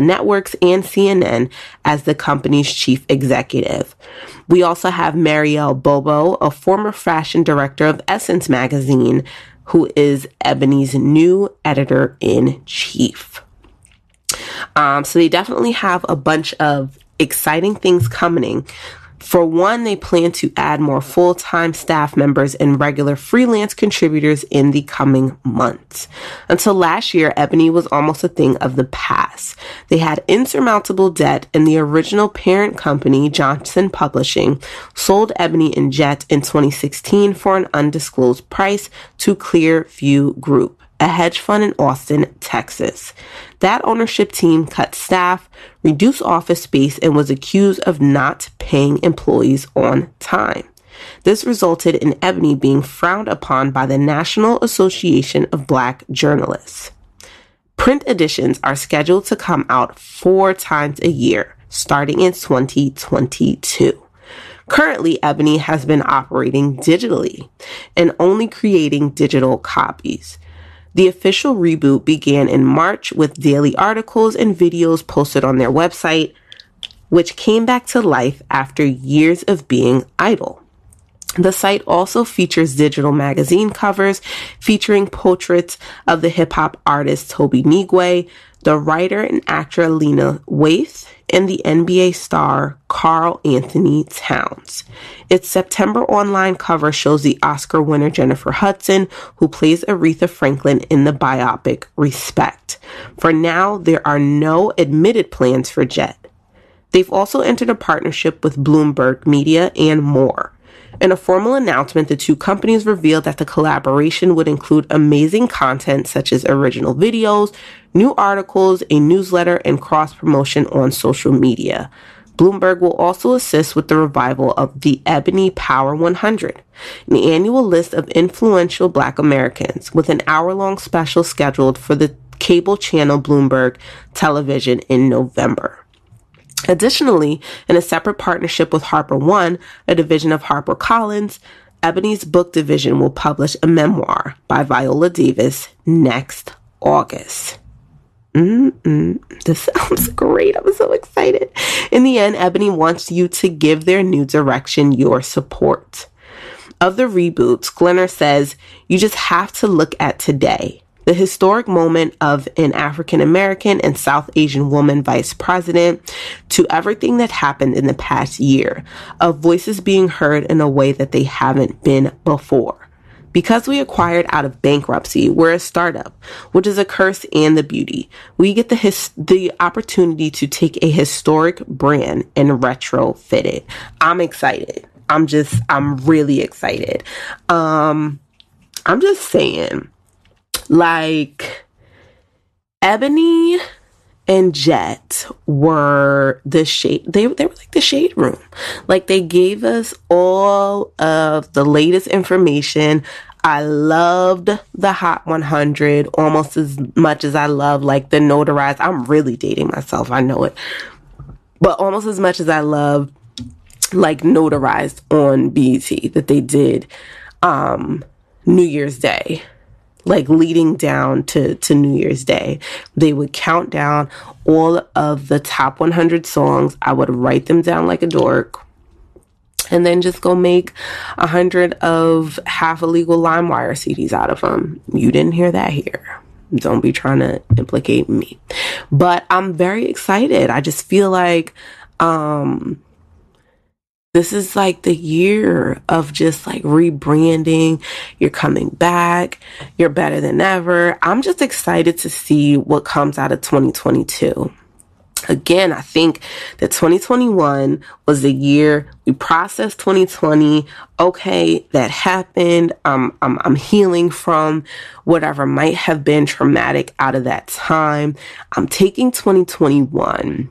Networks and CNN, as the company's chief executive. We also have Marielle Bobo, a former fashion director of Essence magazine, who is Ebony's new editor-in-chief. So they definitely have a bunch of exciting things coming. For one, they plan to add more full-time staff members and regular freelance contributors in the coming months. Until last year, Ebony was almost a thing of the past. They had insurmountable debt, and the original parent company, Johnson Publishing, sold Ebony and Jet in 2016 for an undisclosed price to Clearview Group, a hedge fund in Austin, Texas. That ownership team cut staff, reduced office space, and was accused of not paying employees on time. This resulted in Ebony being frowned upon by the National Association of Black Journalists. Print editions are scheduled to come out 4 times a year, starting in 2022. Currently, Ebony has been operating digitally and only creating digital copies. The official reboot began in March with daily articles and videos posted on their website, which came back to life after years of being idle. The site also features digital magazine covers featuring portraits of the hip-hop artist Toby Nigwe, the writer and actor Lena Waithe, and the NBA star Karl Anthony Towns. Its September online cover shows the Oscar winner Jennifer Hudson, who plays Aretha Franklin in the biopic Respect. For now, there are no admitted plans for Jet. They've also entered a partnership with Bloomberg Media and more. In a formal announcement, the two companies revealed that the collaboration would include amazing content such as original videos, new articles, a newsletter, and cross-promotion on social media. Bloomberg will also assist with the revival of the Ebony Power 100, an annual list of influential Black Americans, with an hour-long special scheduled for the cable channel Bloomberg Television in November. Additionally, in a separate partnership with Harper One, a division of HarperCollins, Ebony's book division will publish a memoir by Viola Davis next August. This sounds great. I'm so excited. In the end, Ebony wants you to give their new direction your support. Of the reboots, Glenner says, you just have to look at today. The historic moment of an African-American and South Asian woman vice president, to everything that happened in the past year, of voices being heard in a way that they haven't been before. Because we acquired out of bankruptcy, we're a startup, which is a curse and the beauty. We get the opportunity to take a historic brand and retrofit it. I'm excited. I'm really excited. I'm just saying, like, Ebony and Jet were the shade. They were like the shade room. Like, they gave us all of the latest information. I loved the Hot 100 almost as much as I love, like, the notarized. I'm really dating myself. I know it. But almost as much as I loved, like, notarized on BET that they did New Year's Day. Like, leading down to New Year's Day, they would count down all of the top 100 songs. I would write them down like a dork and then just go make 100 of half illegal LimeWire CDs out of them. You didn't hear that here. Don't be trying to implicate me. But I'm very excited. I just feel like this is like the year of just like rebranding. You're coming back. You're better than ever. I'm just excited to see what comes out of 2022. Again, I think that 2021 was the year we processed 2020. Okay, that happened. I'm healing from whatever might have been traumatic out of that time. I'm taking 2021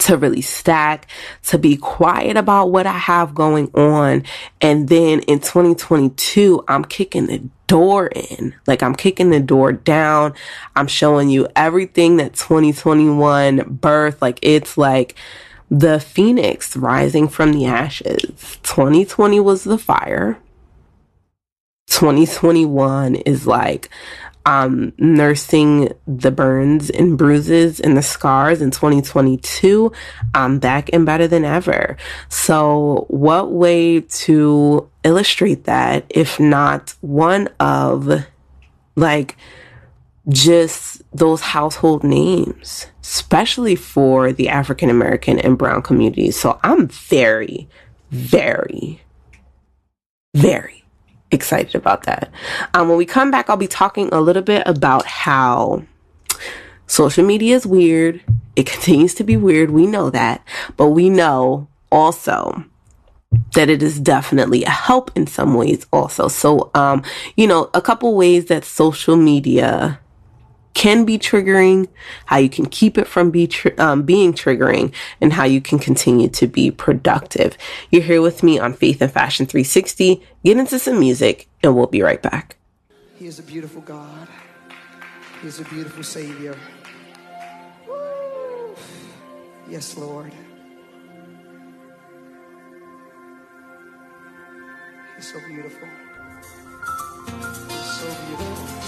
to really stack, to be quiet about what I have going on. And then in 2022, I'm kicking the door in. Like, I'm kicking the door down. I'm showing you everything that 2021 birthed. Like, it's like the phoenix rising from the ashes. 2020 was the fire. 2021 is like, I'm nursing the burns and bruises and the scars. In 2022, I'm back and better than ever. So what way to illustrate that if not one of, like, just those household names, especially for the African American and brown communities. So I'm very, very, very excited about that. When we come back, I'll be talking a little bit about how social media is weird. It continues to be weird. We know that. But we know also that it is definitely a help in some ways also. So, you know, a couple ways that social media can be triggering, how you can keep it from being triggering, and how you can continue to be productive. You're here with me on Faith and Fashion 360. Get into some music, and we'll be right back. He is a beautiful God. He is a beautiful Savior. Woo. Yes, Lord. He's so beautiful. So beautiful.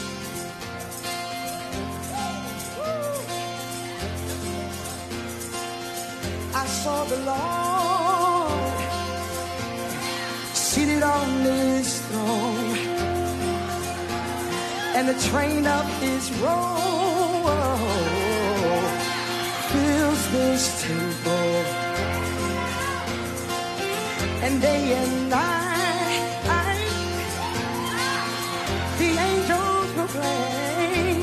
I saw the Lord seated on his throne, and the train of his robe fills this temple. And day and night, the angels proclaim,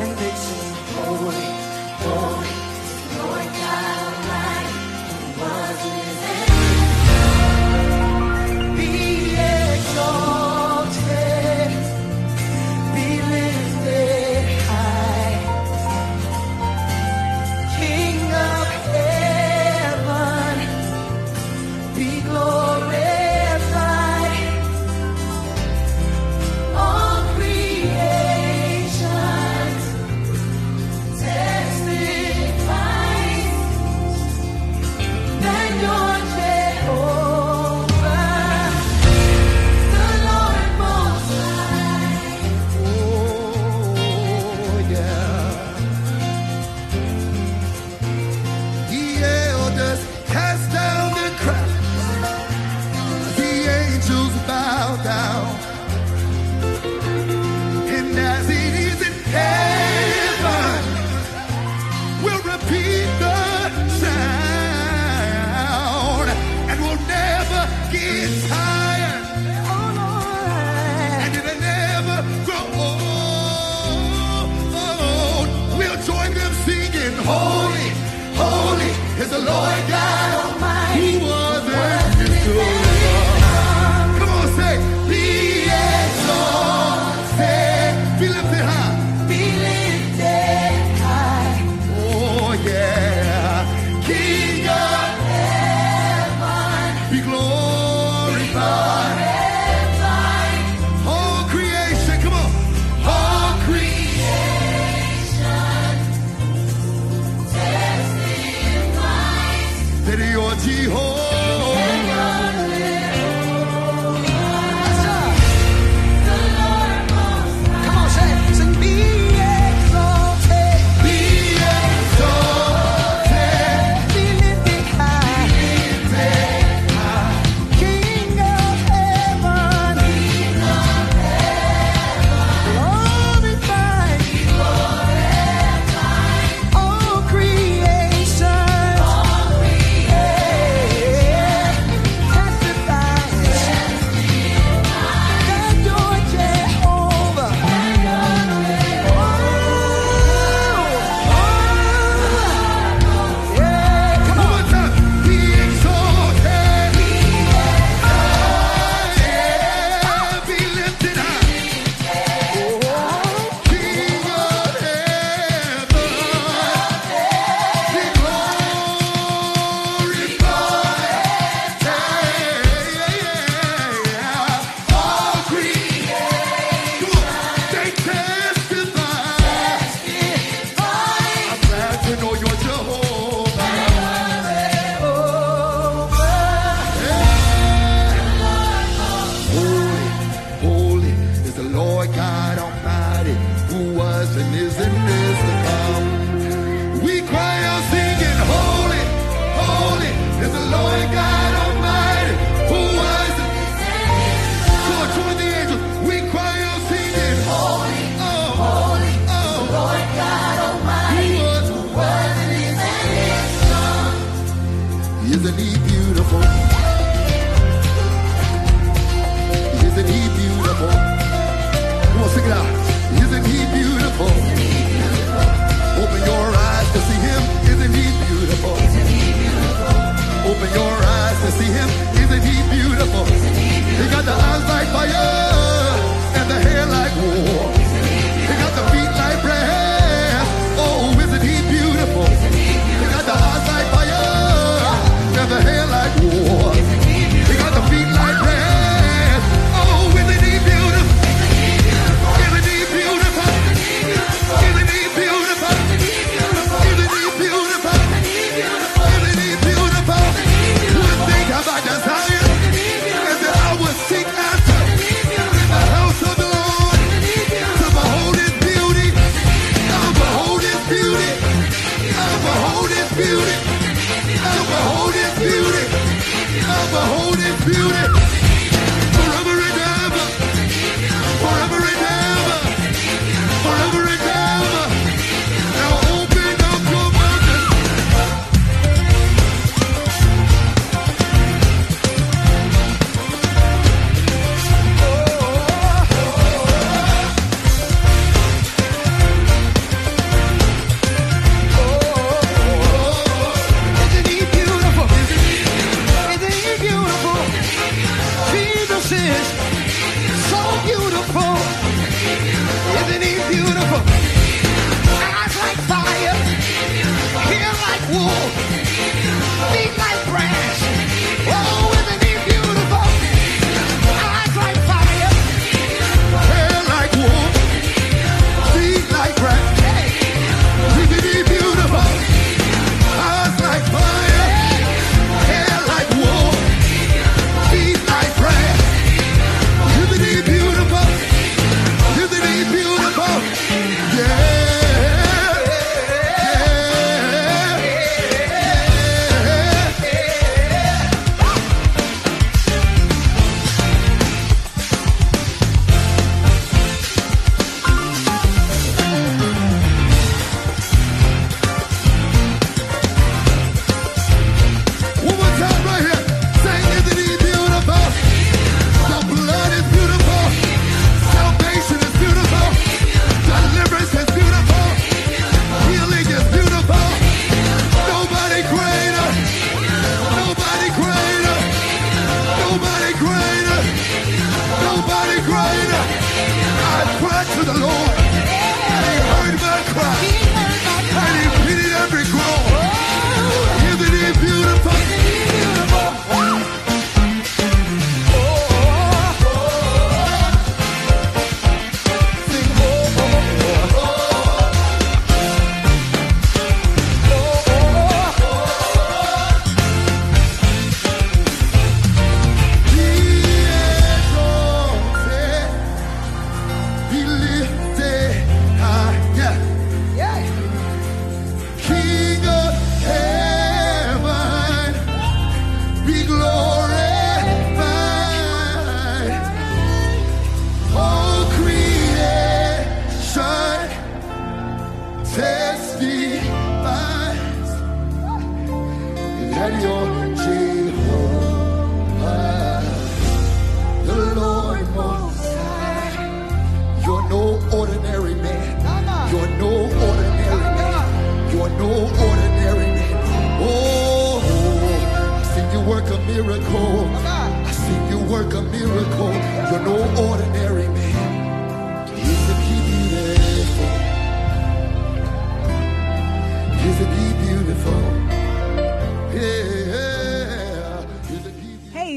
and they sing, holy, holy. Be is the Lord God Almighty, who was and is to come. Come on, say, be exalted. Be lifted high. Be lifted high. Oh, yeah. King of heaven, be glorified.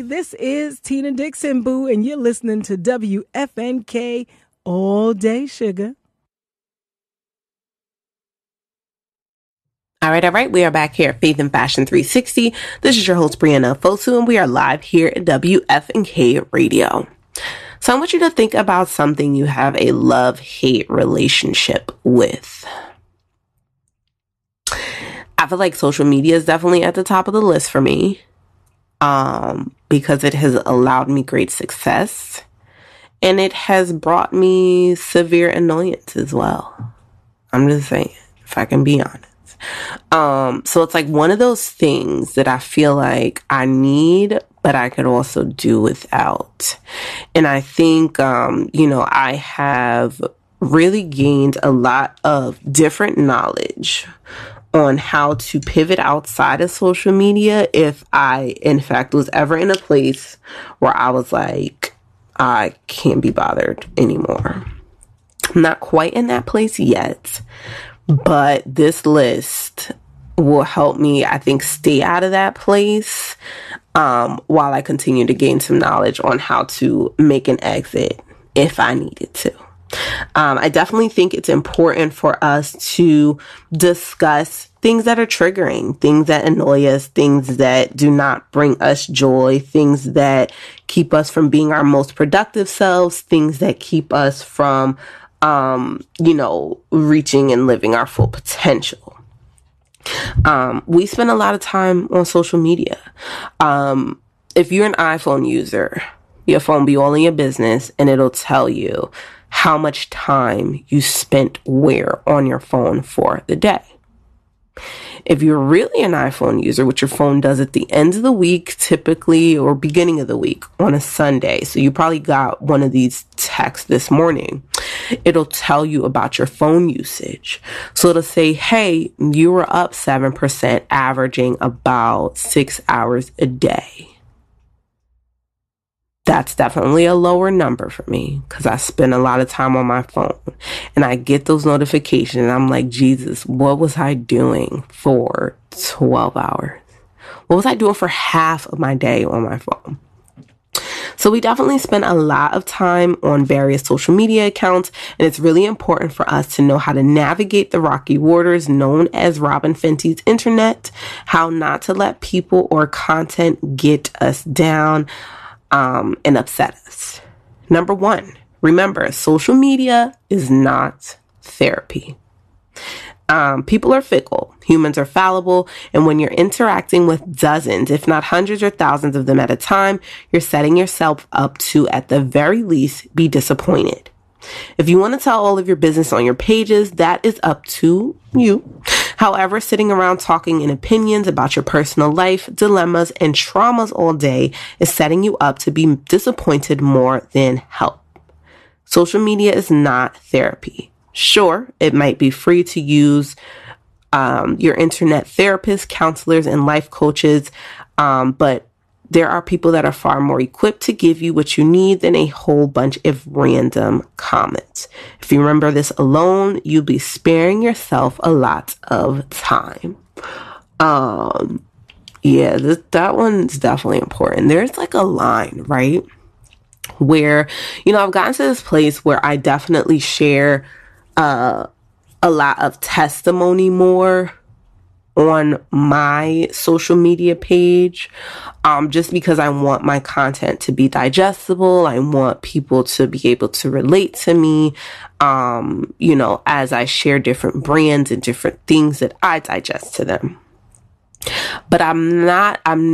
This is Tina Dixon, boo, and you're listening to WFNK all day, sugar. All right. We are back here at Faith and Fashion 360. This is your host, Brianna Fosu, and we are live here at WFNK Radio. So I want you to think about something you have a love-hate relationship with. I feel like social media is definitely at the top of the list for me. Because it has allowed me great success and it has brought me severe annoyance as well. I'm just saying, if I can be honest. So it's like one of those things that I feel like I need, but I could also do without. And I think, I have really gained a lot of different knowledge on how to pivot outside of social media if I, in fact, was ever in a place where I was like, I can't be bothered anymore. I'm not quite in that place yet, but this list will help me, I think, stay out of that place while I continue to gain some knowledge on how to make an exit if I needed to. I definitely think it's important for us to discuss things that are triggering, things that annoy us, things that do not bring us joy, things that keep us from being our most productive selves, things that keep us from, reaching and living our full potential. We spend a lot of time on social media. If you're an iPhone user, your phone be all in your business and it'll tell you how much time you spent where on your phone for the day. If you're really an iPhone user, which your phone does at the end of the week, typically, or beginning of the week on a Sunday. So you probably got one of these texts this morning. It'll tell you about your phone usage. So it'll say, hey, you were up 7%, averaging about 6 hours a day. That's definitely a lower number for me because I spend a lot of time on my phone and I get those notifications and I'm like, Jesus, what was I doing for 12 hours? What was I doing for half of my day on my phone? So we definitely spend a lot of time on various social media accounts, and it's really important for us to know how to navigate the rocky waters known as Robin Fenty's internet, how not to let people or content get us down and upset us. Number one, remember, social media is not therapy. People are fickle. Humans are fallible. And when you're interacting with dozens, if not hundreds or thousands of them at a time, you're setting yourself up to, at the very least, be disappointed. If you want to tell all of your business on your pages, that is up to you. However, sitting around talking in opinions about your personal life, dilemmas, and traumas all day is setting you up to be disappointed more than help. Social media is not therapy. Sure, it might be free to use. Your internet therapists, counselors, and life coaches, but there are people that are far more equipped to give you what you need than a whole bunch of random comments. If you remember this alone, you'll be sparing yourself a lot of time. That one's definitely important. There's like a line, right? Where, I've gotten to this place where I definitely share a lot of testimony more on my social media page, just because I want my content to be digestible. I want people to be able to relate to me, as I share different brands and different things that I digest to them. But I'm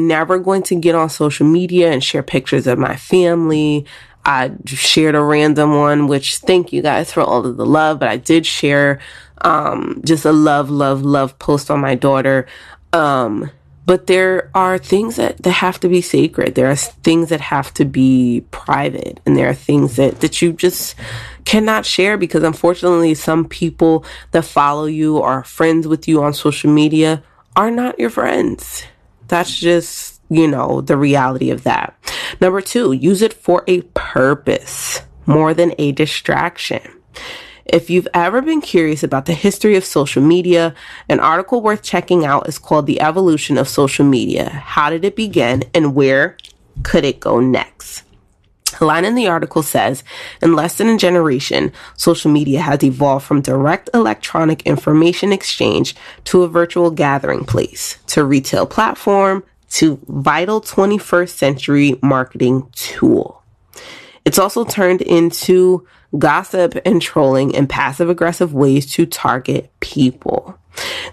never going to get on social media and share pictures of my family. I shared a random one, which thank you guys for all of the love, but I did share just a love post on my daughter. But there are things that have to be sacred. There are things that have to be private. And there are things that you just cannot share, because unfortunately some people that follow you or are friends with you on social media are not your friends. That's just, the reality of that. 2, use it for a purpose more than a distraction. If you've ever been curious about the history of social media, an article worth checking out is called The Evolution of Social Media. How did it begin and where could it go next? A line in the article says, in less than a generation, social media has evolved from direct electronic information exchange to a virtual gathering place, to retail platform, to vital 21st century marketing tool. It's also turned into gossip and trolling and passive-aggressive ways to target people.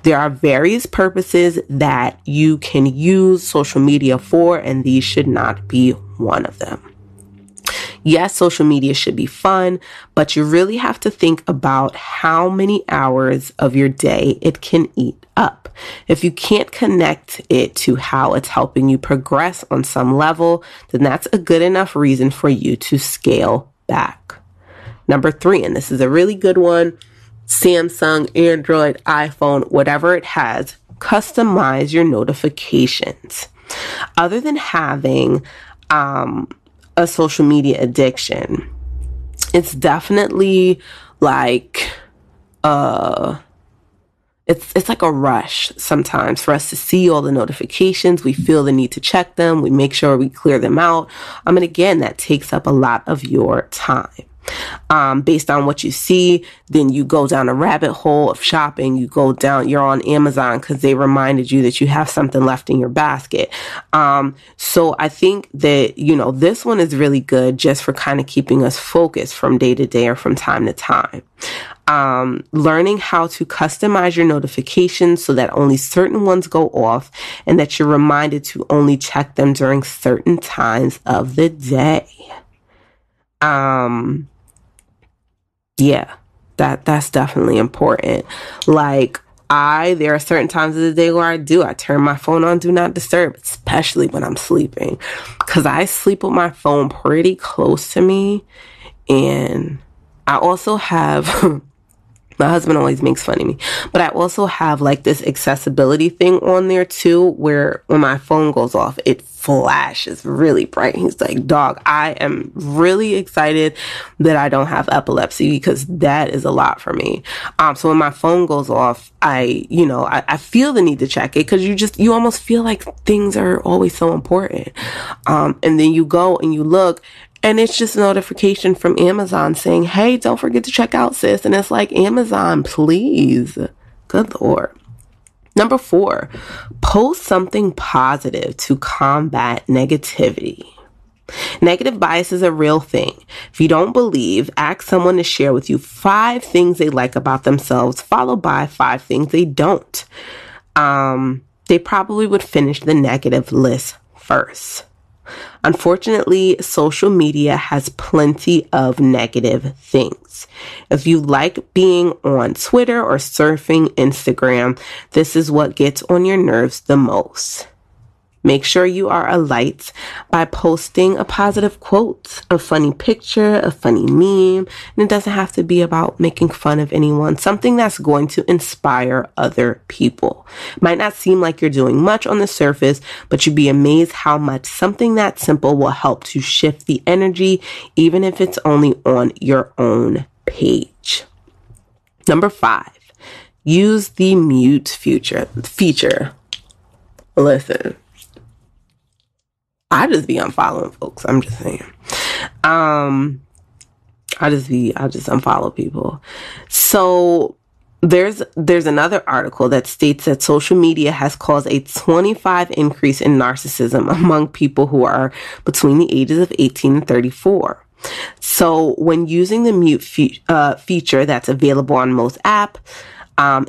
There are various purposes that you can use social media for, and these should not be one of them. Yes, social media should be fun, but you really have to think about how many hours of your day it can eat up. If you can't connect it to how it's helping you progress on some level, then that's a good enough reason for you to scale back. 3, and this is a really good one, Samsung, Android, iPhone, whatever it has, customize your notifications. Other than having a social media addiction, it's definitely like it's like a rush sometimes for us to see all the notifications. We feel the need to check them. We make sure we clear them out. And again, that takes up a lot of your time. Based on what you see, then you go down a rabbit hole of shopping. You're on Amazon because they reminded you that you have something left in your basket. So I think that, this one is really good just for kind of keeping us focused from day to day or from time to time. Learning how to customize your notifications so that only certain ones go off and that you're reminded to only check them during certain times of the day. Yeah, that's definitely important. Like there are certain times of the day where I turn my phone on do not disturb, especially when I'm sleeping, because I sleep with my phone pretty close to me. And I also have my husband always makes fun of me, but I also have like this accessibility thing on there too, where when my phone goes off, it flashes really bright. He's like, dog, I am really excited that I don't have epilepsy, because that is a lot for me. So when my phone goes off, I feel the need to check it, because you almost feel like things are always so important. And then you go and you look, and it's just a notification from Amazon saying, hey, don't forget to check out, sis. And it's like, Amazon, please. Good Lord. 4, post something positive to combat negativity. Negative bias is a real thing. If you don't believe, ask someone to share with you 5 things they like about themselves, followed by 5 things they don't. They probably would finish the negative list first. Unfortunately, social media has plenty of negative things. If you like being on Twitter or surfing Instagram, this is what gets on your nerves the most. Make sure you are a light by posting a positive quote, a funny picture, a funny meme, and it doesn't have to be about making fun of anyone. Something that's going to inspire other people. Might not seem like you're doing much on the surface, but you'd be amazed how much something that simple will help to shift the energy, even if it's only on your own page. 5, use the mute feature. Listen. I just be unfollowing folks. I'm just saying. I just unfollow people. So there's another article that states that social media has caused a 25% increase in narcissism among people who are between the ages of 18 and 34. So when using the mute feature that's available on most apps,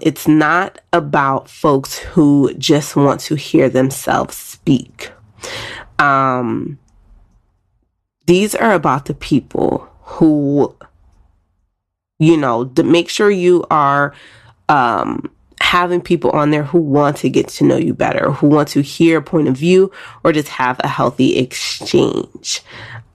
it's not about folks who just want to hear themselves speak. These are about the people who, to make sure you are having people on there who want to get to know you better, who want to hear a point of view or just have a healthy exchange.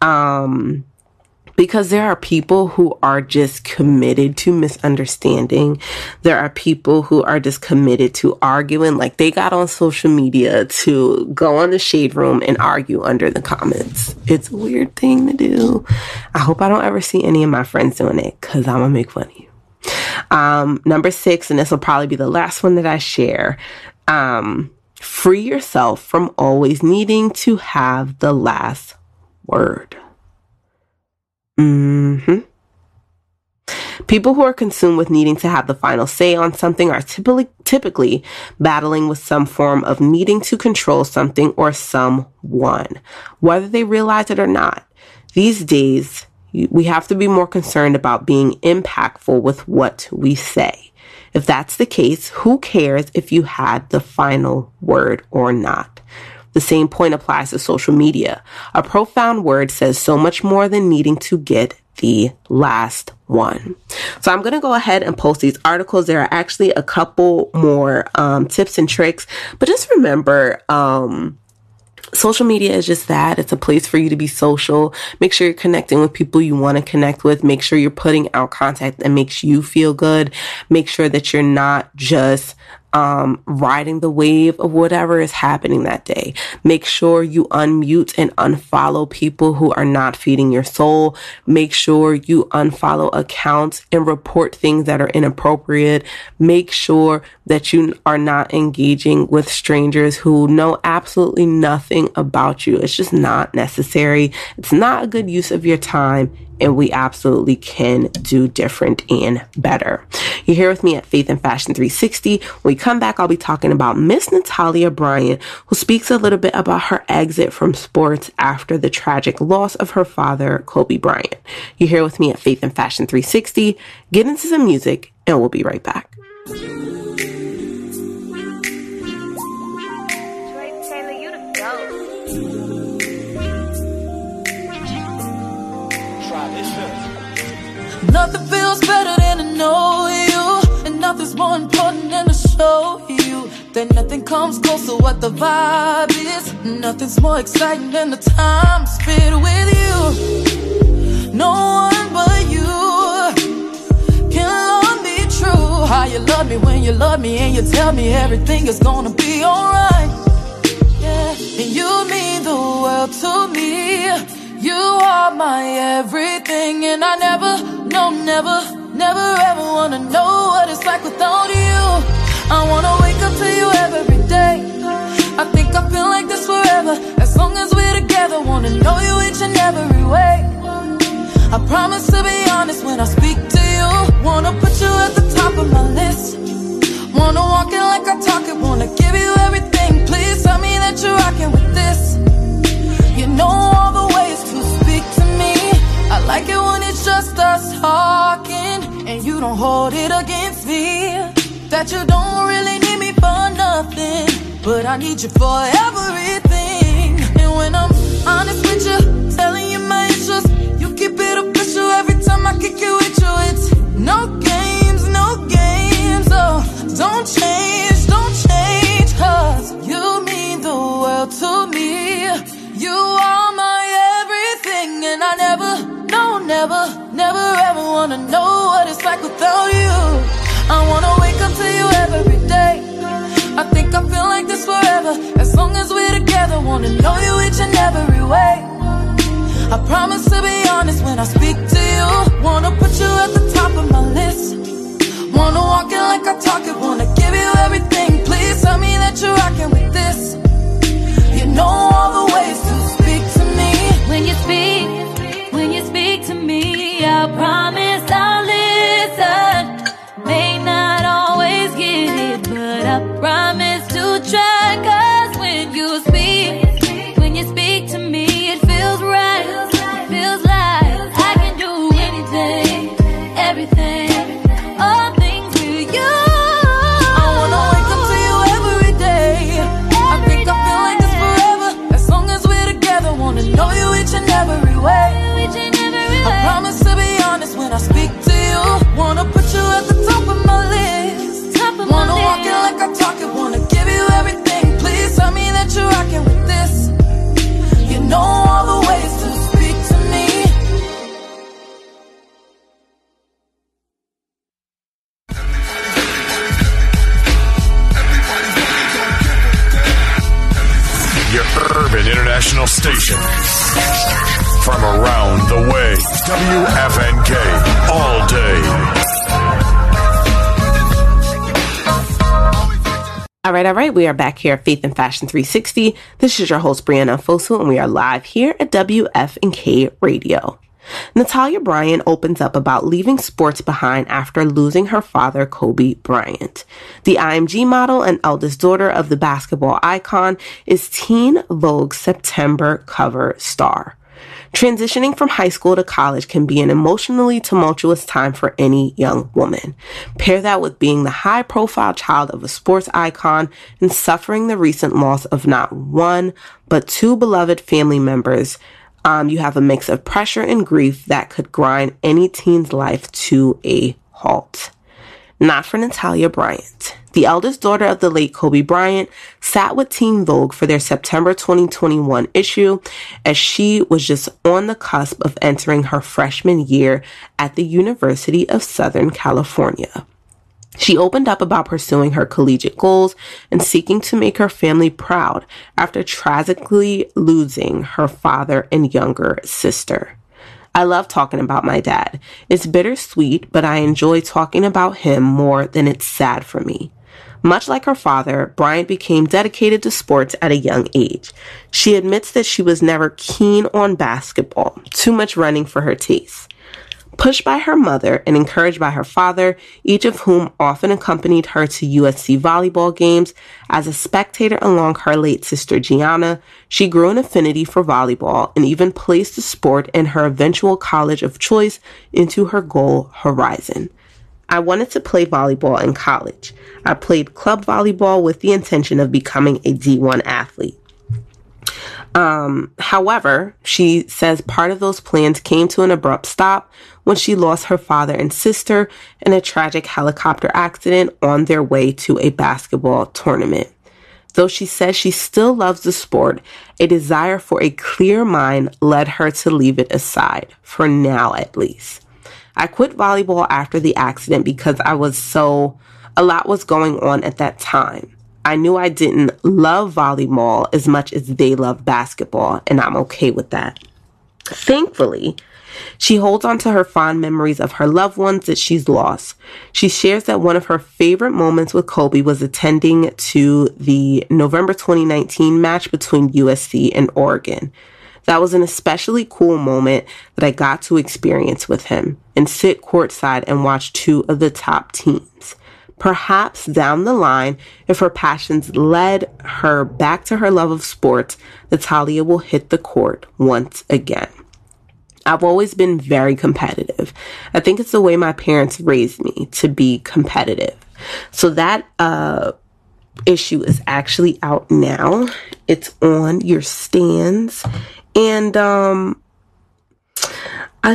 Because there are people who are just committed to misunderstanding. There are people who are just committed to arguing. Like, they got on social media to go on the shade room and argue under the comments. It's a weird thing to do. I hope I don't ever see any of my friends doing it, because I'm going to make fun of you. Number 6, and this will probably be the last one that I share. Free yourself from always needing to have the last word. People who are consumed with needing to have the final say on something are typically battling with some form of needing to control something or someone, whether they realize it or not. These days, we have to be more concerned about being impactful with what we say. If that's the case, who cares if you had the final word or not? The same point applies to social media. A profound word says so much more than needing to get the last one. So I'm going to go ahead and post these articles. There are actually a couple more tips and tricks, but just remember, social media is just that. It's a place for you to be social. Make sure you're connecting with people you want to connect with. Make sure you're putting out content that makes you feel good. Make sure that you're not just riding the wave of whatever is happening that day. Make sure you unmute and unfollow people who are not feeding your soul. Make sure you unfollow accounts and report things that are inappropriate. Make sure that you are not engaging with strangers who know absolutely nothing about you. It's just not necessary. It's not a good use of your time. And we absolutely can do different and better. You're here with me at Faith and Fashion 360. When we come back, I'll be talking about Miss Natalia Bryant, who speaks a little bit about her exit from sports after the tragic loss of her father, Kobe Bryant. You're here with me at Faith and Fashion 360. Get into some music, and we'll be right back. Nothing feels better than to know you, and nothing's more important than to show you that nothing comes close to what the vibe is. Nothing's more exciting than the time spent with you. No one but you can love me true. How you love me when you love me and you tell me everything is gonna be alright. Yeah, and you mean the world to me. You are my everything, and I never, no, never ever wanna know what it's like without you. I wanna wake up to you every day. I think I feel like this forever. As long as we're together, wanna know you each and every way. I promise to be honest when I speak to you. Wanna put you at the top of my list. Wanna walk it like I talk it, wanna give you everything. Please tell me that you're rocking with this. You know all the ways to speak to me. I like it when it's just us talking, and you don't hold it against me. That you don't really need me for nothing, but I need you for everything. And when I'm honest with you, telling you my issues, you keep it a picture every time I kick it with you. It's no games, no games. Oh, don't change, cause you mean the world to me. You are my everything, and I never, no, never ever wanna know what it's like without you. I wanna wake up to you every day. I think I feel like this forever. As long as we're together, wanna know you each and every way. I promise to be honest when I speak to you. Wanna put you at the top of my list. Wanna walk it like I talk it, wanna give you everything. Please tell me that you're rocking with this. You know all the ways to speak to me. When you speak to me, I promise I'll listen. May not always get it, but I promise to try. Cause when you speak to me, it feels right. Feels like I can do anything, everything, all things to you. urban international station. From around the way, WFNK all day. All right. We are back here at Faith and Fashion 360. This is your host, Brianna Fosu, and we are live here at WFNK Radio. Natalia Bryant opens up about leaving sports behind after losing her father, Kobe Bryant. The IMG model and eldest daughter of the basketball icon is Teen Vogue's September cover star. Transitioning from high school to college can be an emotionally tumultuous time for any young woman. Pair that with being the high-profile child of a sports icon and suffering the recent loss of not one, but two beloved family members. You have a mix of pressure and grief that could grind any teen's life to a halt. Not for Natalia Bryant. The eldest daughter of the late Kobe Bryant sat with Teen Vogue for their September 2021 issue as she was just on the cusp of entering her freshman year at the University of Southern California. She opened up about pursuing her collegiate goals and seeking to make her family proud after tragically losing her father and younger sister. I love talking about my dad. It's bittersweet, but I enjoy talking about him more than it's sad for me. Much like her father, Bryant became dedicated to sports at a young age. She admits that she was never keen on basketball, too much running for her taste. Pushed by her mother and encouraged by her father, each of whom often accompanied her to USC volleyball games, as a spectator along her late sister Gianna, she grew an affinity for volleyball and even placed the sport and her eventual college of choice into her goal horizon. I wanted to play volleyball in college. I played club volleyball with the intention of becoming a D1 athlete. However, she says part of those plans came to an abrupt stop when she lost her father and sister in a tragic helicopter accident on their way to a basketball tournament. Though she says she still loves the sport, a desire for a clear mind led her to leave it aside, for now at least. I quit volleyball after the accident because a lot was going on at that time. I knew I didn't love volleyball as much as they love basketball, and I'm okay with that. Thankfully, she holds on to her fond memories of her loved ones that she's lost. She shares that one of her favorite moments with Kobe was attending to the November 2019 match between USC and Oregon. That was an especially cool moment that I got to experience with him and sit courtside and watch two of the top teams. Perhaps down the line, if her passions led her back to her love of sports, Natalia will hit the court once again. I've always been very competitive. I think it's the way my parents raised me, to be competitive. So that issue is actually out now. It's on your stands. And I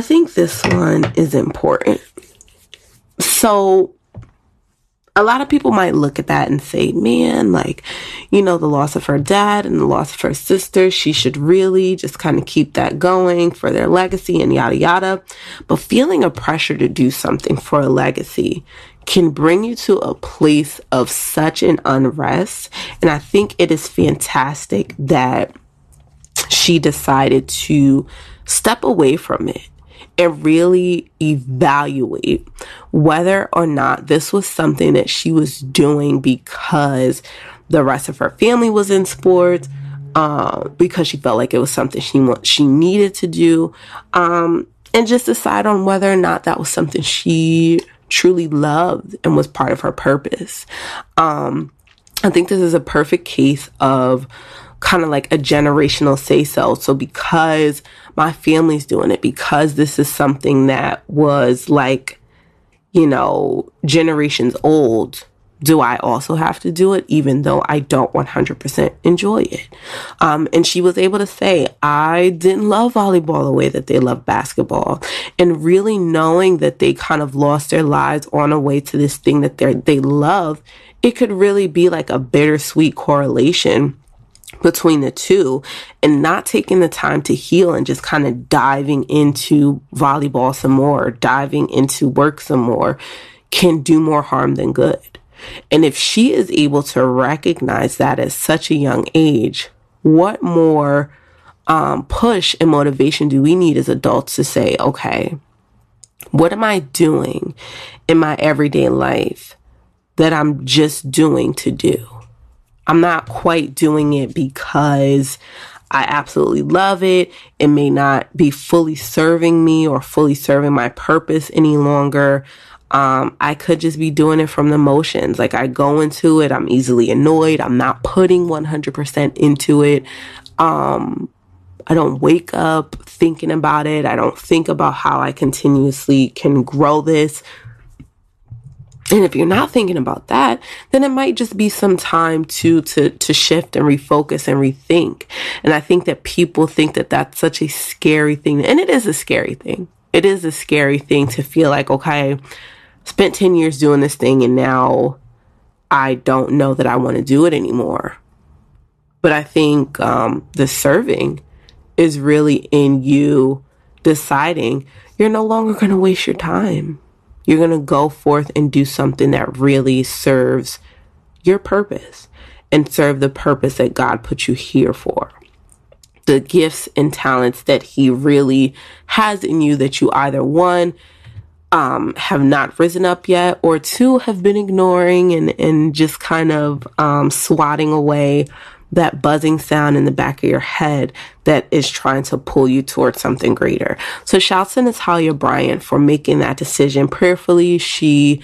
think this one is important. So a lot of people might look at that and say, man, the loss of her dad and the loss of her sister, she should really just kind of keep that going for their legacy and yada, yada. But feeling a pressure to do something for a legacy can bring you to a place of such an unrest. And I think it is fantastic that she decided to step away from it and really evaluate whether or not this was something that she was doing because the rest of her family was in sports, because she felt like it was something she needed to do, and just decide on whether or not that was something she truly loved and was part of her purpose. I think this is a perfect case of kind of like a generational say-so. So because my family's doing it, because this is something that was generations old, do I also have to do it, even though I don't 100% enjoy it? And she was able to say, I didn't love volleyball the way that they love basketball. And really knowing that they kind of lost their lives on a way to this thing that they love, it could really be like a bittersweet correlation between the two, and not taking the time to heal and just kind of diving into volleyball some more, diving into work some more, can do more harm than good. And if she is able to recognize that at such a young age, what more push and motivation do we need as adults to say, okay, what am I doing in my everyday life that I'm just doing to do? I'm not quite doing it because I absolutely love it. It may not be fully serving me or fully serving my purpose any longer. I could just be doing it from the motions. Like, I go into it, I'm easily annoyed. I'm not putting 100% into it. I don't wake up thinking about it. I don't think about how I continuously can grow this. And if you're not thinking about that, then it might just be some time to shift and refocus and rethink. And I think that people think that that's such a scary thing. And it is a scary thing. It is a scary thing to feel like, okay, spent 10 years doing this thing and now I don't know that I want to do it anymore. But I think the serving is really in you deciding you're no longer going to waste your time. You're going to go forth and do something that really serves your purpose and serve the purpose that God put you here for. The gifts and talents that he really has in you that you either, one, have not risen up yet, or two, have been ignoring and just kind of swatting away that buzzing sound in the back of your head that is trying to pull you towards something greater. So shouts to Natalia Bryant for making that decision prayerfully. She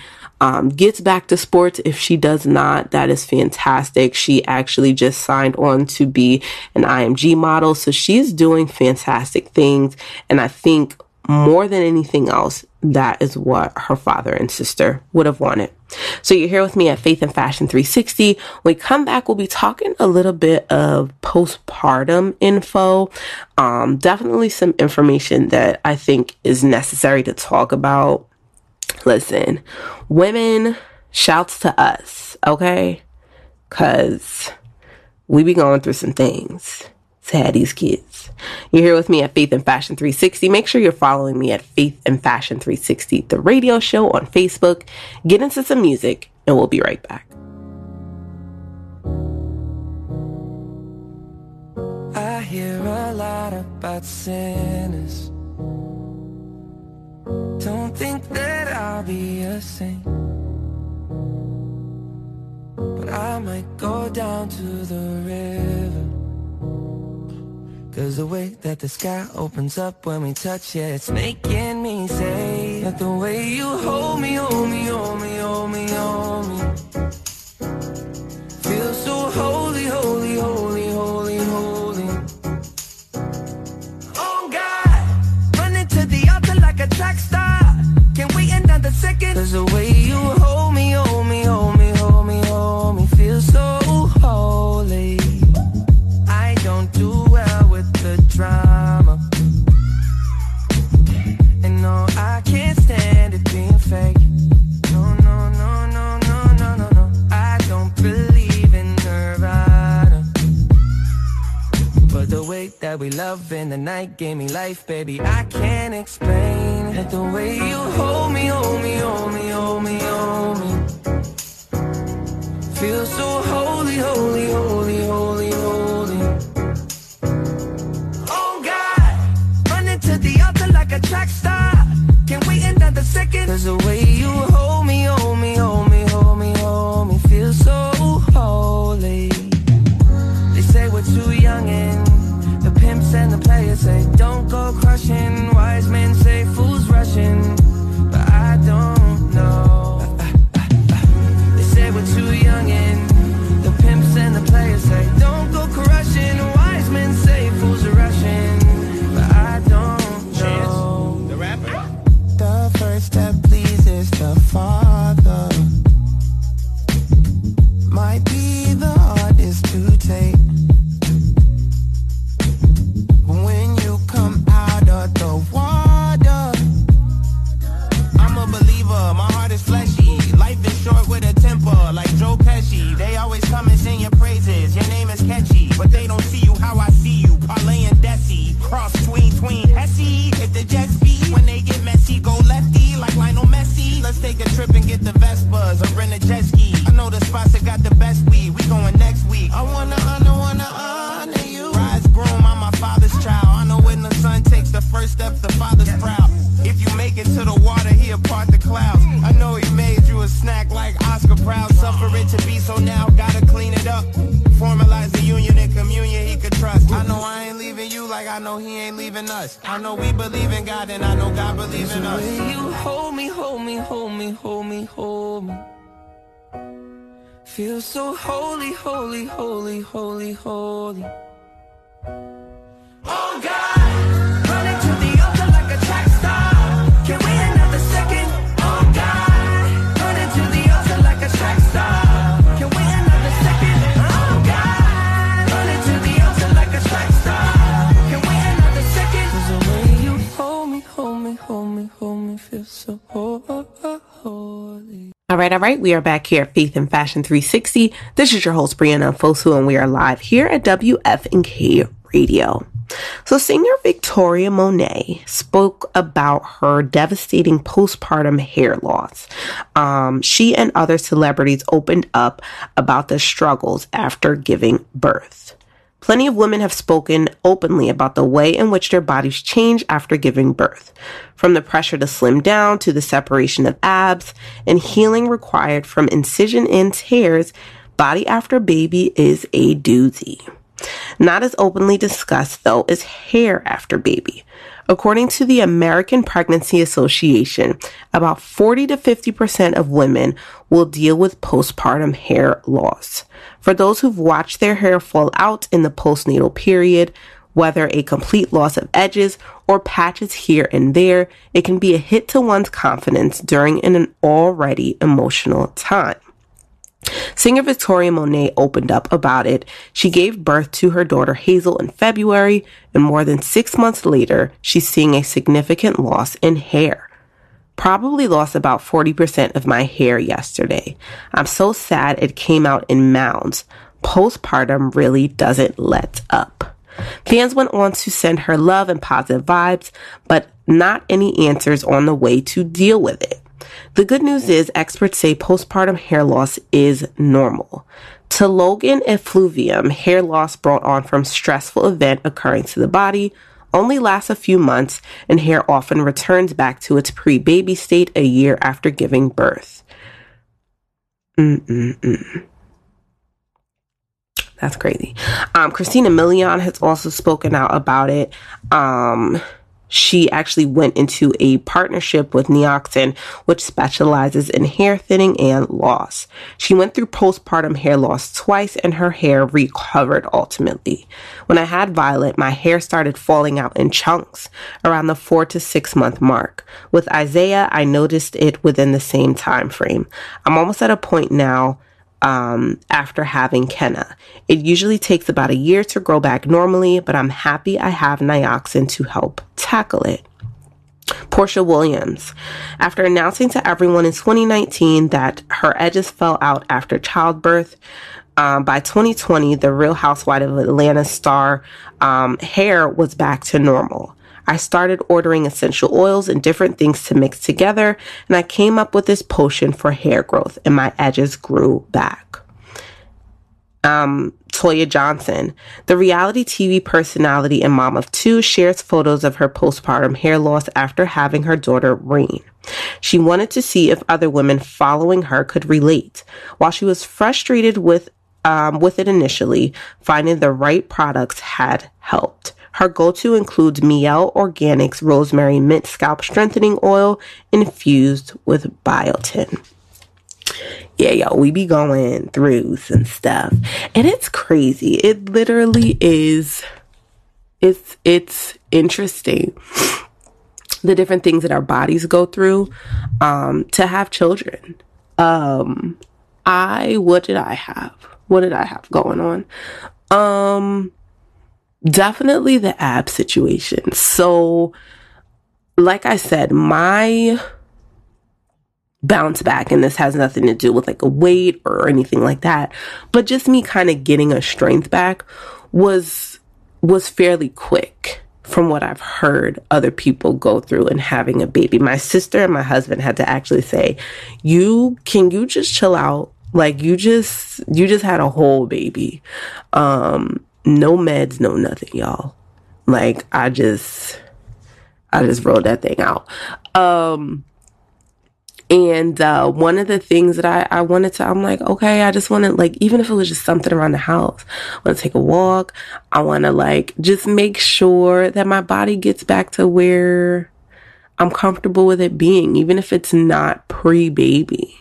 gets back to sports. If she does not, that is fantastic. She actually just signed on to be an IMG model. So she's doing fantastic things. And I think more than anything else, that is what her father and sister would have wanted. So you're here with me at Faith and Fashion 360. When we come back, we'll be talking a little bit of postpartum info. Definitely some information that I think is necessary to talk about. Listen, women, shouts to us, okay? Because we be going through some things to have these kids. You're here with me at Faith and Fashion 360. Make sure you're following me at Faith and Fashion 360, the radio show on Facebook. Get into some music, and we'll be right back. I hear a lot about sinners. Don't think that I'll be a saint, but I might go down to the river, 'cause the way that the sky opens up when we touch it, it's making me say that the way you hold me, hold me, hold me, hold me, hold me, feels so holy, holy, holy, holy, holy. Oh God, running to the altar like a track star. Can't wait another second. 'Cause the way you hold me, hold me, hold me, hold me, hold me, feels so holy. I don't do well with the drama, and no, I can't stand it being fake. No, no, no, no, no, no, no, no. I don't believe in nirvana, but the way that we love in the night gave me life, baby. I can't explain that the way you hold me, hold me, hold me, hold me, hold me, feel so holy, holy, holy, holy, holy. Oh God, running to the altar like a track star. Can't wait another second. 'Cause the way you hold me, hold me, hold me, hold me, hold me, feel so holy. They say we're too young and the pimps and the players say don't go crushing. Wise men say fools rushing, but I don't know. They say we're too young and the pimps and the players say don't go crushing. Wise men say fools are rushing, but I don't know. The rapper. The first that pleases the Father might be the hardest to take. When you come out of the water, so now gotta clean it up. Formalize the union and communion he could trust. I know I ain't leaving you like I know he ain't leaving us. I know we believe in God and I know God believes in us. You hold me, hold me, hold me, hold me, hold me. Feel so holy, holy, holy, holy, holy. Oh God! All right. We are back here at Faith and Fashion 360. This is your host, Brianna Fosu, and we are live here at WFNK Radio. So singer Victoria Monet spoke about her devastating postpartum hair loss. She and other celebrities opened up about the struggles after giving birth. Plenty of women have spoken openly about the way in which their bodies change after giving birth, from the pressure to slim down to the separation of abs and healing required from incision and tears. Body after baby is a doozy. Not as openly discussed, though, is hair after baby. According to the American Pregnancy Association, about 40 to 50% of women will deal with postpartum hair loss. For those who've watched their hair fall out in the postnatal period, whether a complete loss of edges or patches here and there, it can be a hit to one's confidence during an already emotional time. Singer Victoria Monet opened up about it. She gave birth to her daughter Hazel in February, and more than 6 months later, she's seeing a significant loss in hair. Probably lost about 40% of my hair yesterday. I'm so sad it came out in mounds. Postpartum really doesn't let up. Fans went on to send her love and positive vibes, but not any answers on the way to deal with it. The good news is experts say postpartum hair loss is normal. Telogen effluvium, hair loss brought on from stressful event occurring to the body, only lasts a few months, and hair often returns back to its pre-baby state a year after giving birth. That's crazy. Christina Milian has also spoken out about it. She actually went into a partnership with Nioxin, which specializes in hair thinning and loss. She went through postpartum hair loss twice, and her hair recovered ultimately. When I had Violet, my hair started falling out in chunks around the 4 to 6 month mark. With Isaiah, I noticed it within the same time frame. I'm almost at a point now after having Kenna. It usually takes about a year to grow back normally, but I'm happy I have Nioxin to help tackle it. Portia Williams. After announcing to everyone in 2019 that her edges fell out after childbirth, by 2020, the Real Housewife of Atlanta star hair was back to normal. I started ordering essential oils and different things to mix together, and I came up with this potion for hair growth, and my edges grew back. Toya Johnson, the reality TV personality and mom of two, shares photos of her postpartum hair loss after having her daughter Rain. She wanted to see if other women following her could relate. While she was frustrated with it initially, finding the right products had helped. Her go-to includes Miel Organics Rosemary Mint Scalp Strengthening Oil infused with biotin. Yeah, y'all, we be going through some stuff. And it's crazy. It literally is. It's interesting. The different things that our bodies go through to have children. What did I have going on? Definitely the ab situation. So, like I said, my bounce back, and this has nothing to do with like a weight or anything like that, but just me kind of getting a strength back was fairly quick from what I've heard other people go through in having a baby. My sister and my husband had to actually say, you just chill out? Like you just had a whole baby. No meds, no nothing, y'all. Like I just rolled that thing out. And one of the things that I wanted to, I'm like, okay, I just want to, like, even if it was just something around the house, I want to take a walk. I want to, like, just make sure that my body gets back to where I'm comfortable with it being, even if it's not pre-baby.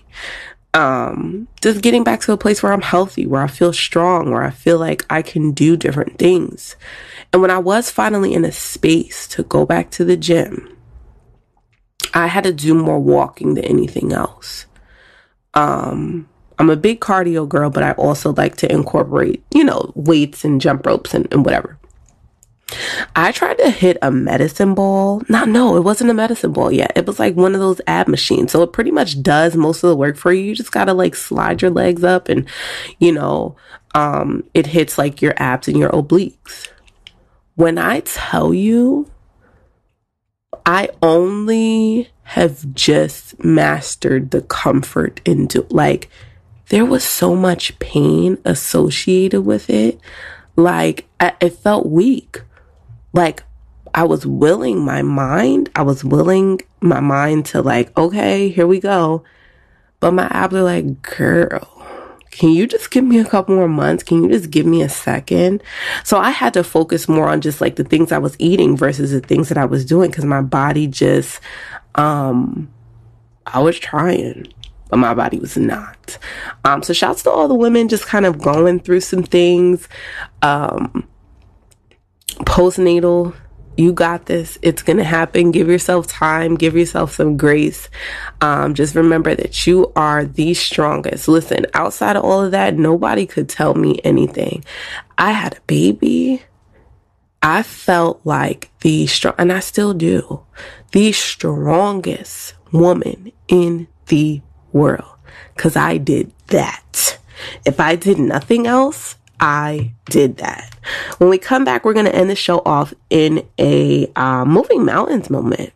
Just getting back to a place where I'm healthy, where I feel strong, where I feel like I can do different things. And when I was finally in a space to go back to the gym, I had to do more walking than anything else. I'm a big cardio girl, but I also like to incorporate, you know, weights and jump ropes and whatever. I tried to hit a medicine ball. No, it wasn't a medicine ball yet. It was like one of those ab machines. So it pretty much does most of the work for you. You just got to, like, slide your legs up and, you know, it hits, like, your abs and your obliques. When I tell you, I only have just mastered the comfort and like, there was so much pain associated with it. Like, it felt weak. Like, I was willing my mind. I was willing my mind to, like, okay, here we go. But my abs are like, girl, can you just give me a couple more months? Can you just give me a second? So I had to focus more on just, like, the things I was eating versus the things that I was doing, because my body just, I was trying, but my body was not. So shouts to all the women just kind of going through some things. Postnatal, you got this. It's going to happen. Give yourself time. Give yourself some grace. Just remember that you are the strongest. Listen, outside of all of that, nobody could tell me anything. I had a baby. I felt like and I still do, the strongest woman in the world. Because I did that. If I did nothing else, I did that. When we come back, we're going to end the show off in a moving mountains moment.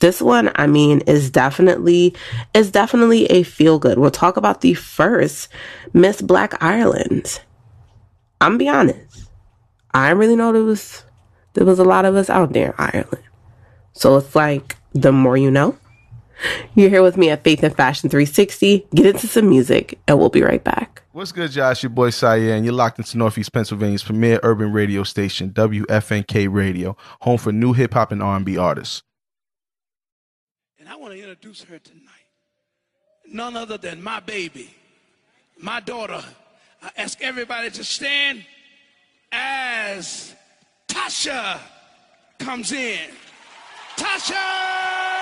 This one, I mean, is definitely a feel good. We'll talk about the first Miss Black Ireland. I'm be honest, I didn't really know there was a lot of us out there in Ireland. So it's like, the more you know. You're here with me at Faith and Fashion 360. Get into some music, and we'll be right back. What's good, Josh? Your boy Sayer, and you're locked into Northeast Pennsylvania's premier urban radio station, WFNK Radio, home for new hip-hop and R&B artists. And I want to introduce her tonight. None other than my baby, my daughter. I ask everybody to stand as Tasha comes in. Tasha!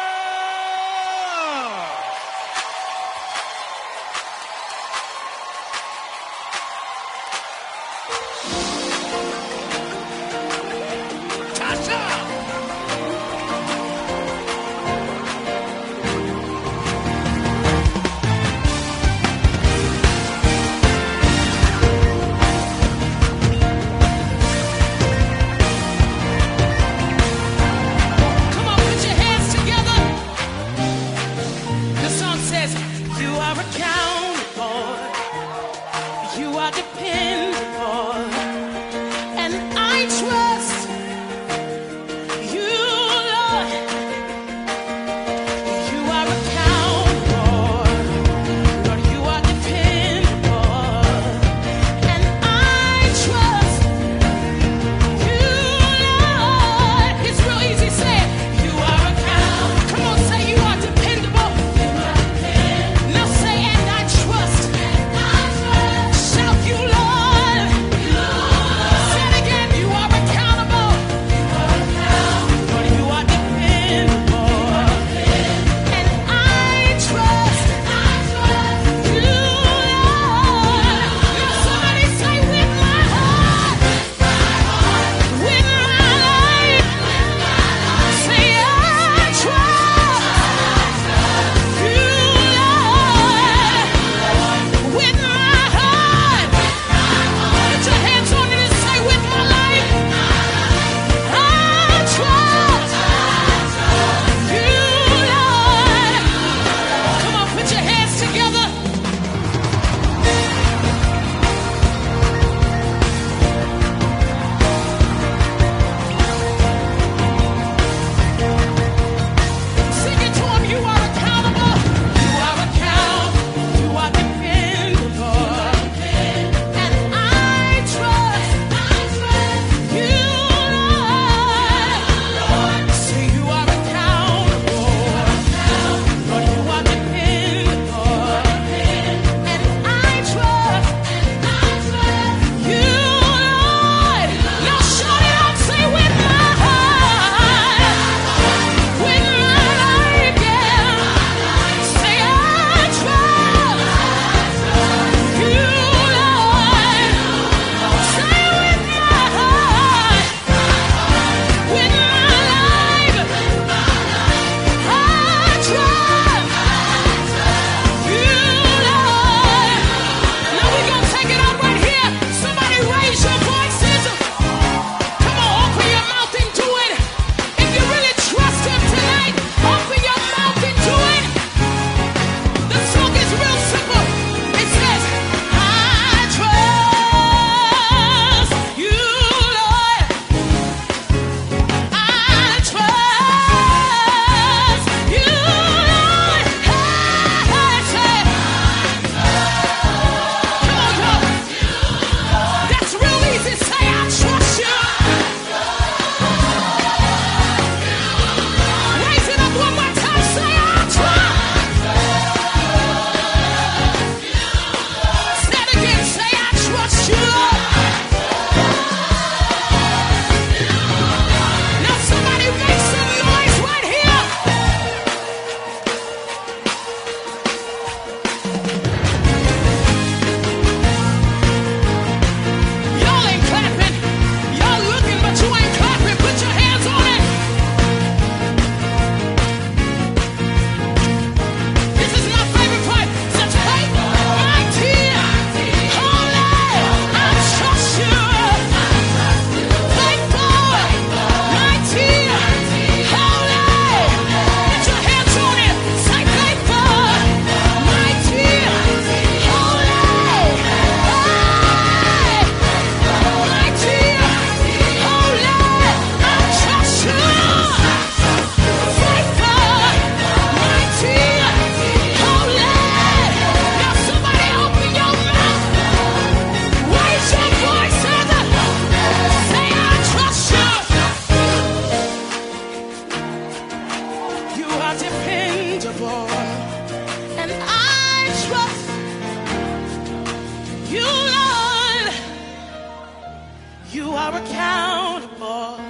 You are accountable.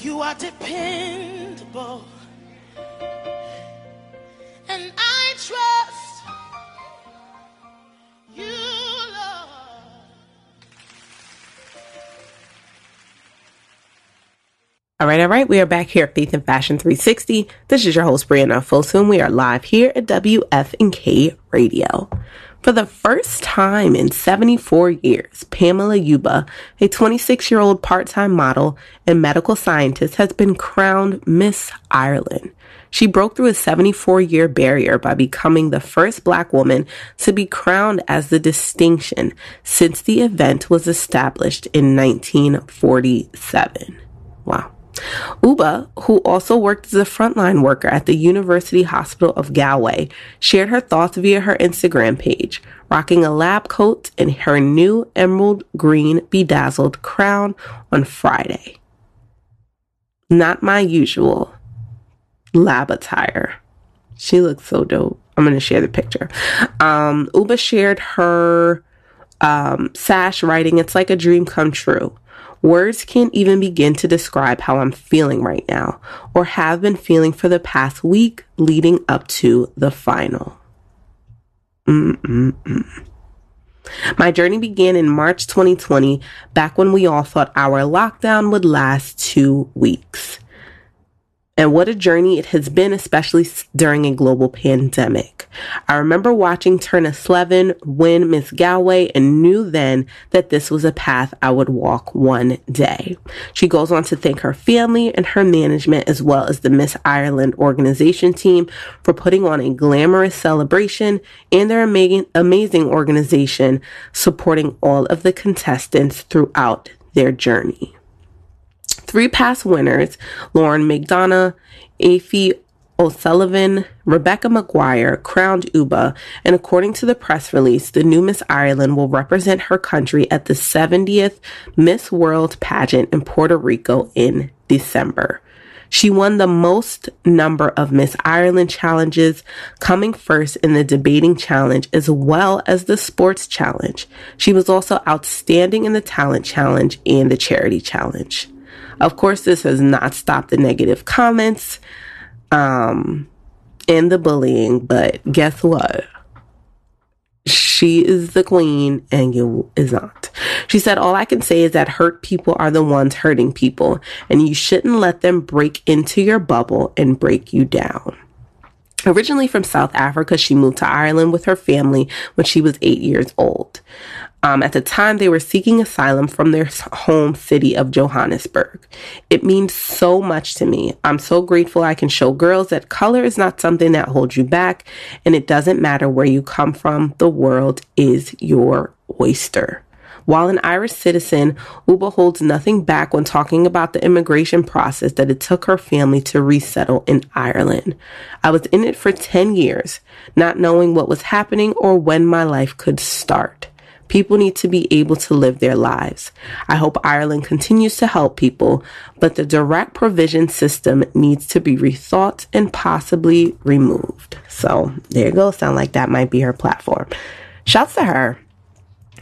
You are dependable. And I trust you, Lord. All right. We are back here at Faith and Fashion 360. This is your host, Brianna Fosu. We are live here at WFNK Radio. For the first time in 74 years, Pamela Uba, a 26-year-old part-time model and medical scientist, has been crowned Miss Ireland. She broke through a 74-year barrier by becoming the first Black woman to be crowned as the distinction since the event was established in 1947. Wow. Uba, who also worked as a frontline worker at the University Hospital of Galway, shared her thoughts via her Instagram page, rocking a lab coat and her new emerald green bedazzled crown on Friday. Not my usual lab attire. She looks so dope. I'm going to share the picture. Uba shared her sash, writing, "It's like a dream come true. Words can't even begin to describe how I'm feeling right now, or have been feeling for the past week leading up to the final." My journey began in March 2020, back when we all thought our lockdown would last 2 weeks. And what a journey it has been, especially during a global pandemic. I remember watching Turner Slevin win Miss Galway and knew then that this was a path I would walk one day. She goes on to thank her family and her management, as well as the Miss Ireland organization team, for putting on a glamorous celebration, and their amazing organization supporting all of the contestants throughout their journey. 3 past winners, Lauren McDonough, Afi O'Sullivan, Rebecca McGuire, crowned Uba, and according to the press release, the new Miss Ireland will represent her country at the 70th Miss World pageant in Puerto Rico in December. She won the most number of Miss Ireland challenges, coming first in the debating challenge as well as the sports challenge. She was also outstanding in the talent challenge and the charity challenge. Of course, this has not stopped the negative comments and the bullying, but guess what? She is the queen and you is not. She said, "All I can say is that hurt people are the ones hurting people, and you shouldn't let them break into your bubble and break you down." Originally from South Africa, she moved to Ireland with her family when she was 8 years old. At the time, they were seeking asylum from their home city of Johannesburg. "It means so much to me. I'm so grateful I can show girls that color is not something that holds you back, and it doesn't matter where you come from. The world is your oyster." While an Irish citizen, Uba holds nothing back when talking about the immigration process that it took her family to resettle in Ireland. "I was in it for 10 years, not knowing what was happening or when my life could start. People need to be able to live their lives. I hope Ireland continues to help people, but the direct provision system needs to be rethought and possibly removed." So there you go. Sound like that might be her platform. Shouts to her.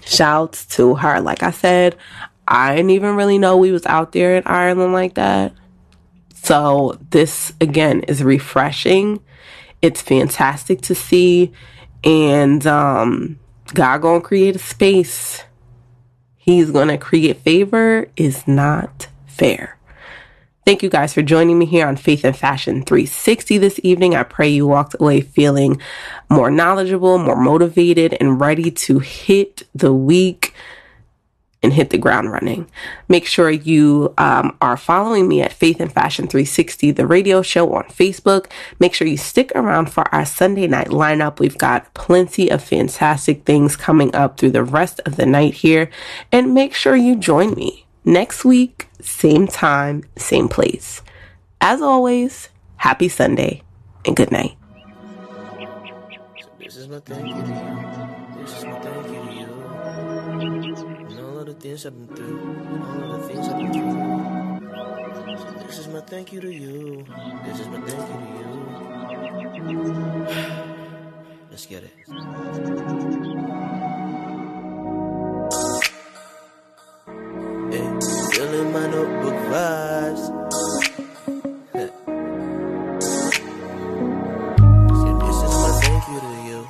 Shouts to her. Like I said, I didn't even really know we was out there in Ireland like that. So this, again, is refreshing. It's fantastic to see. And, God gonna create a space. He's gonna create favor. Is not fair. Thank you guys for joining me here on Faith and Fashion 360 this evening. I pray you walked away feeling more knowledgeable, more motivated, and ready to hit the week and hit the ground running. Make sure you are following me at Faith and Fashion 360, the radio show, on Facebook. Make sure you stick around for our Sunday night lineup. We've got plenty of fantastic things coming up through the rest of the night here. And make sure you join me next week, same time, same place. As always, happy Sunday and good night. So this is my thank you to you. This is my thank you to you. Things I've been through, and all of the things I've been through. So this is my thank you to you. This is my thank you to you. Let's get it. yeah. Still in my notebook vibes. So this is my thank you to you.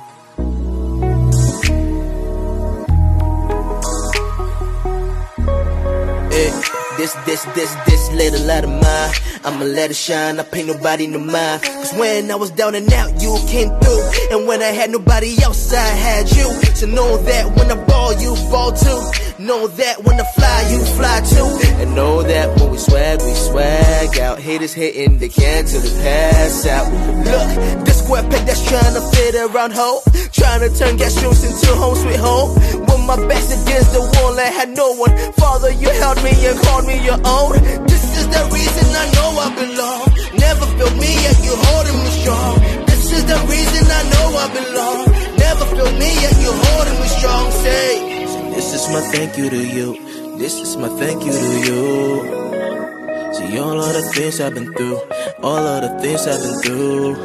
Yeah. This little light of mine, I'ma let it shine, I pay nobody no mind. Cause when I was down and out, you came through. And when I had nobody else, I had you. So know that when I ball, you ball too. Know that when I fly, you fly too. And know that when we swag out. Haters hitting, they can till they pass out. Look, this square peg that's trying to fit around hope. Trying to turn gas shoes into home sweet home. With my back's against the wall, I had no one. Father, you held me and called me your own. This is the reason I know I belong. Never feel me yet, you holding me strong. This is the reason I know I belong. Never feel me yet, you holding me strong. Say, so this is my thank you to you. This is my thank you to you. See all of the things I've been through, all of the things I've been through.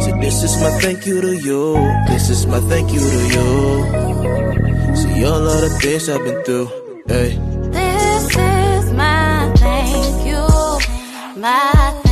So this is my thank you to you. This is my thank you to you. See all of the things I've been through. Hey. This is my thank you. My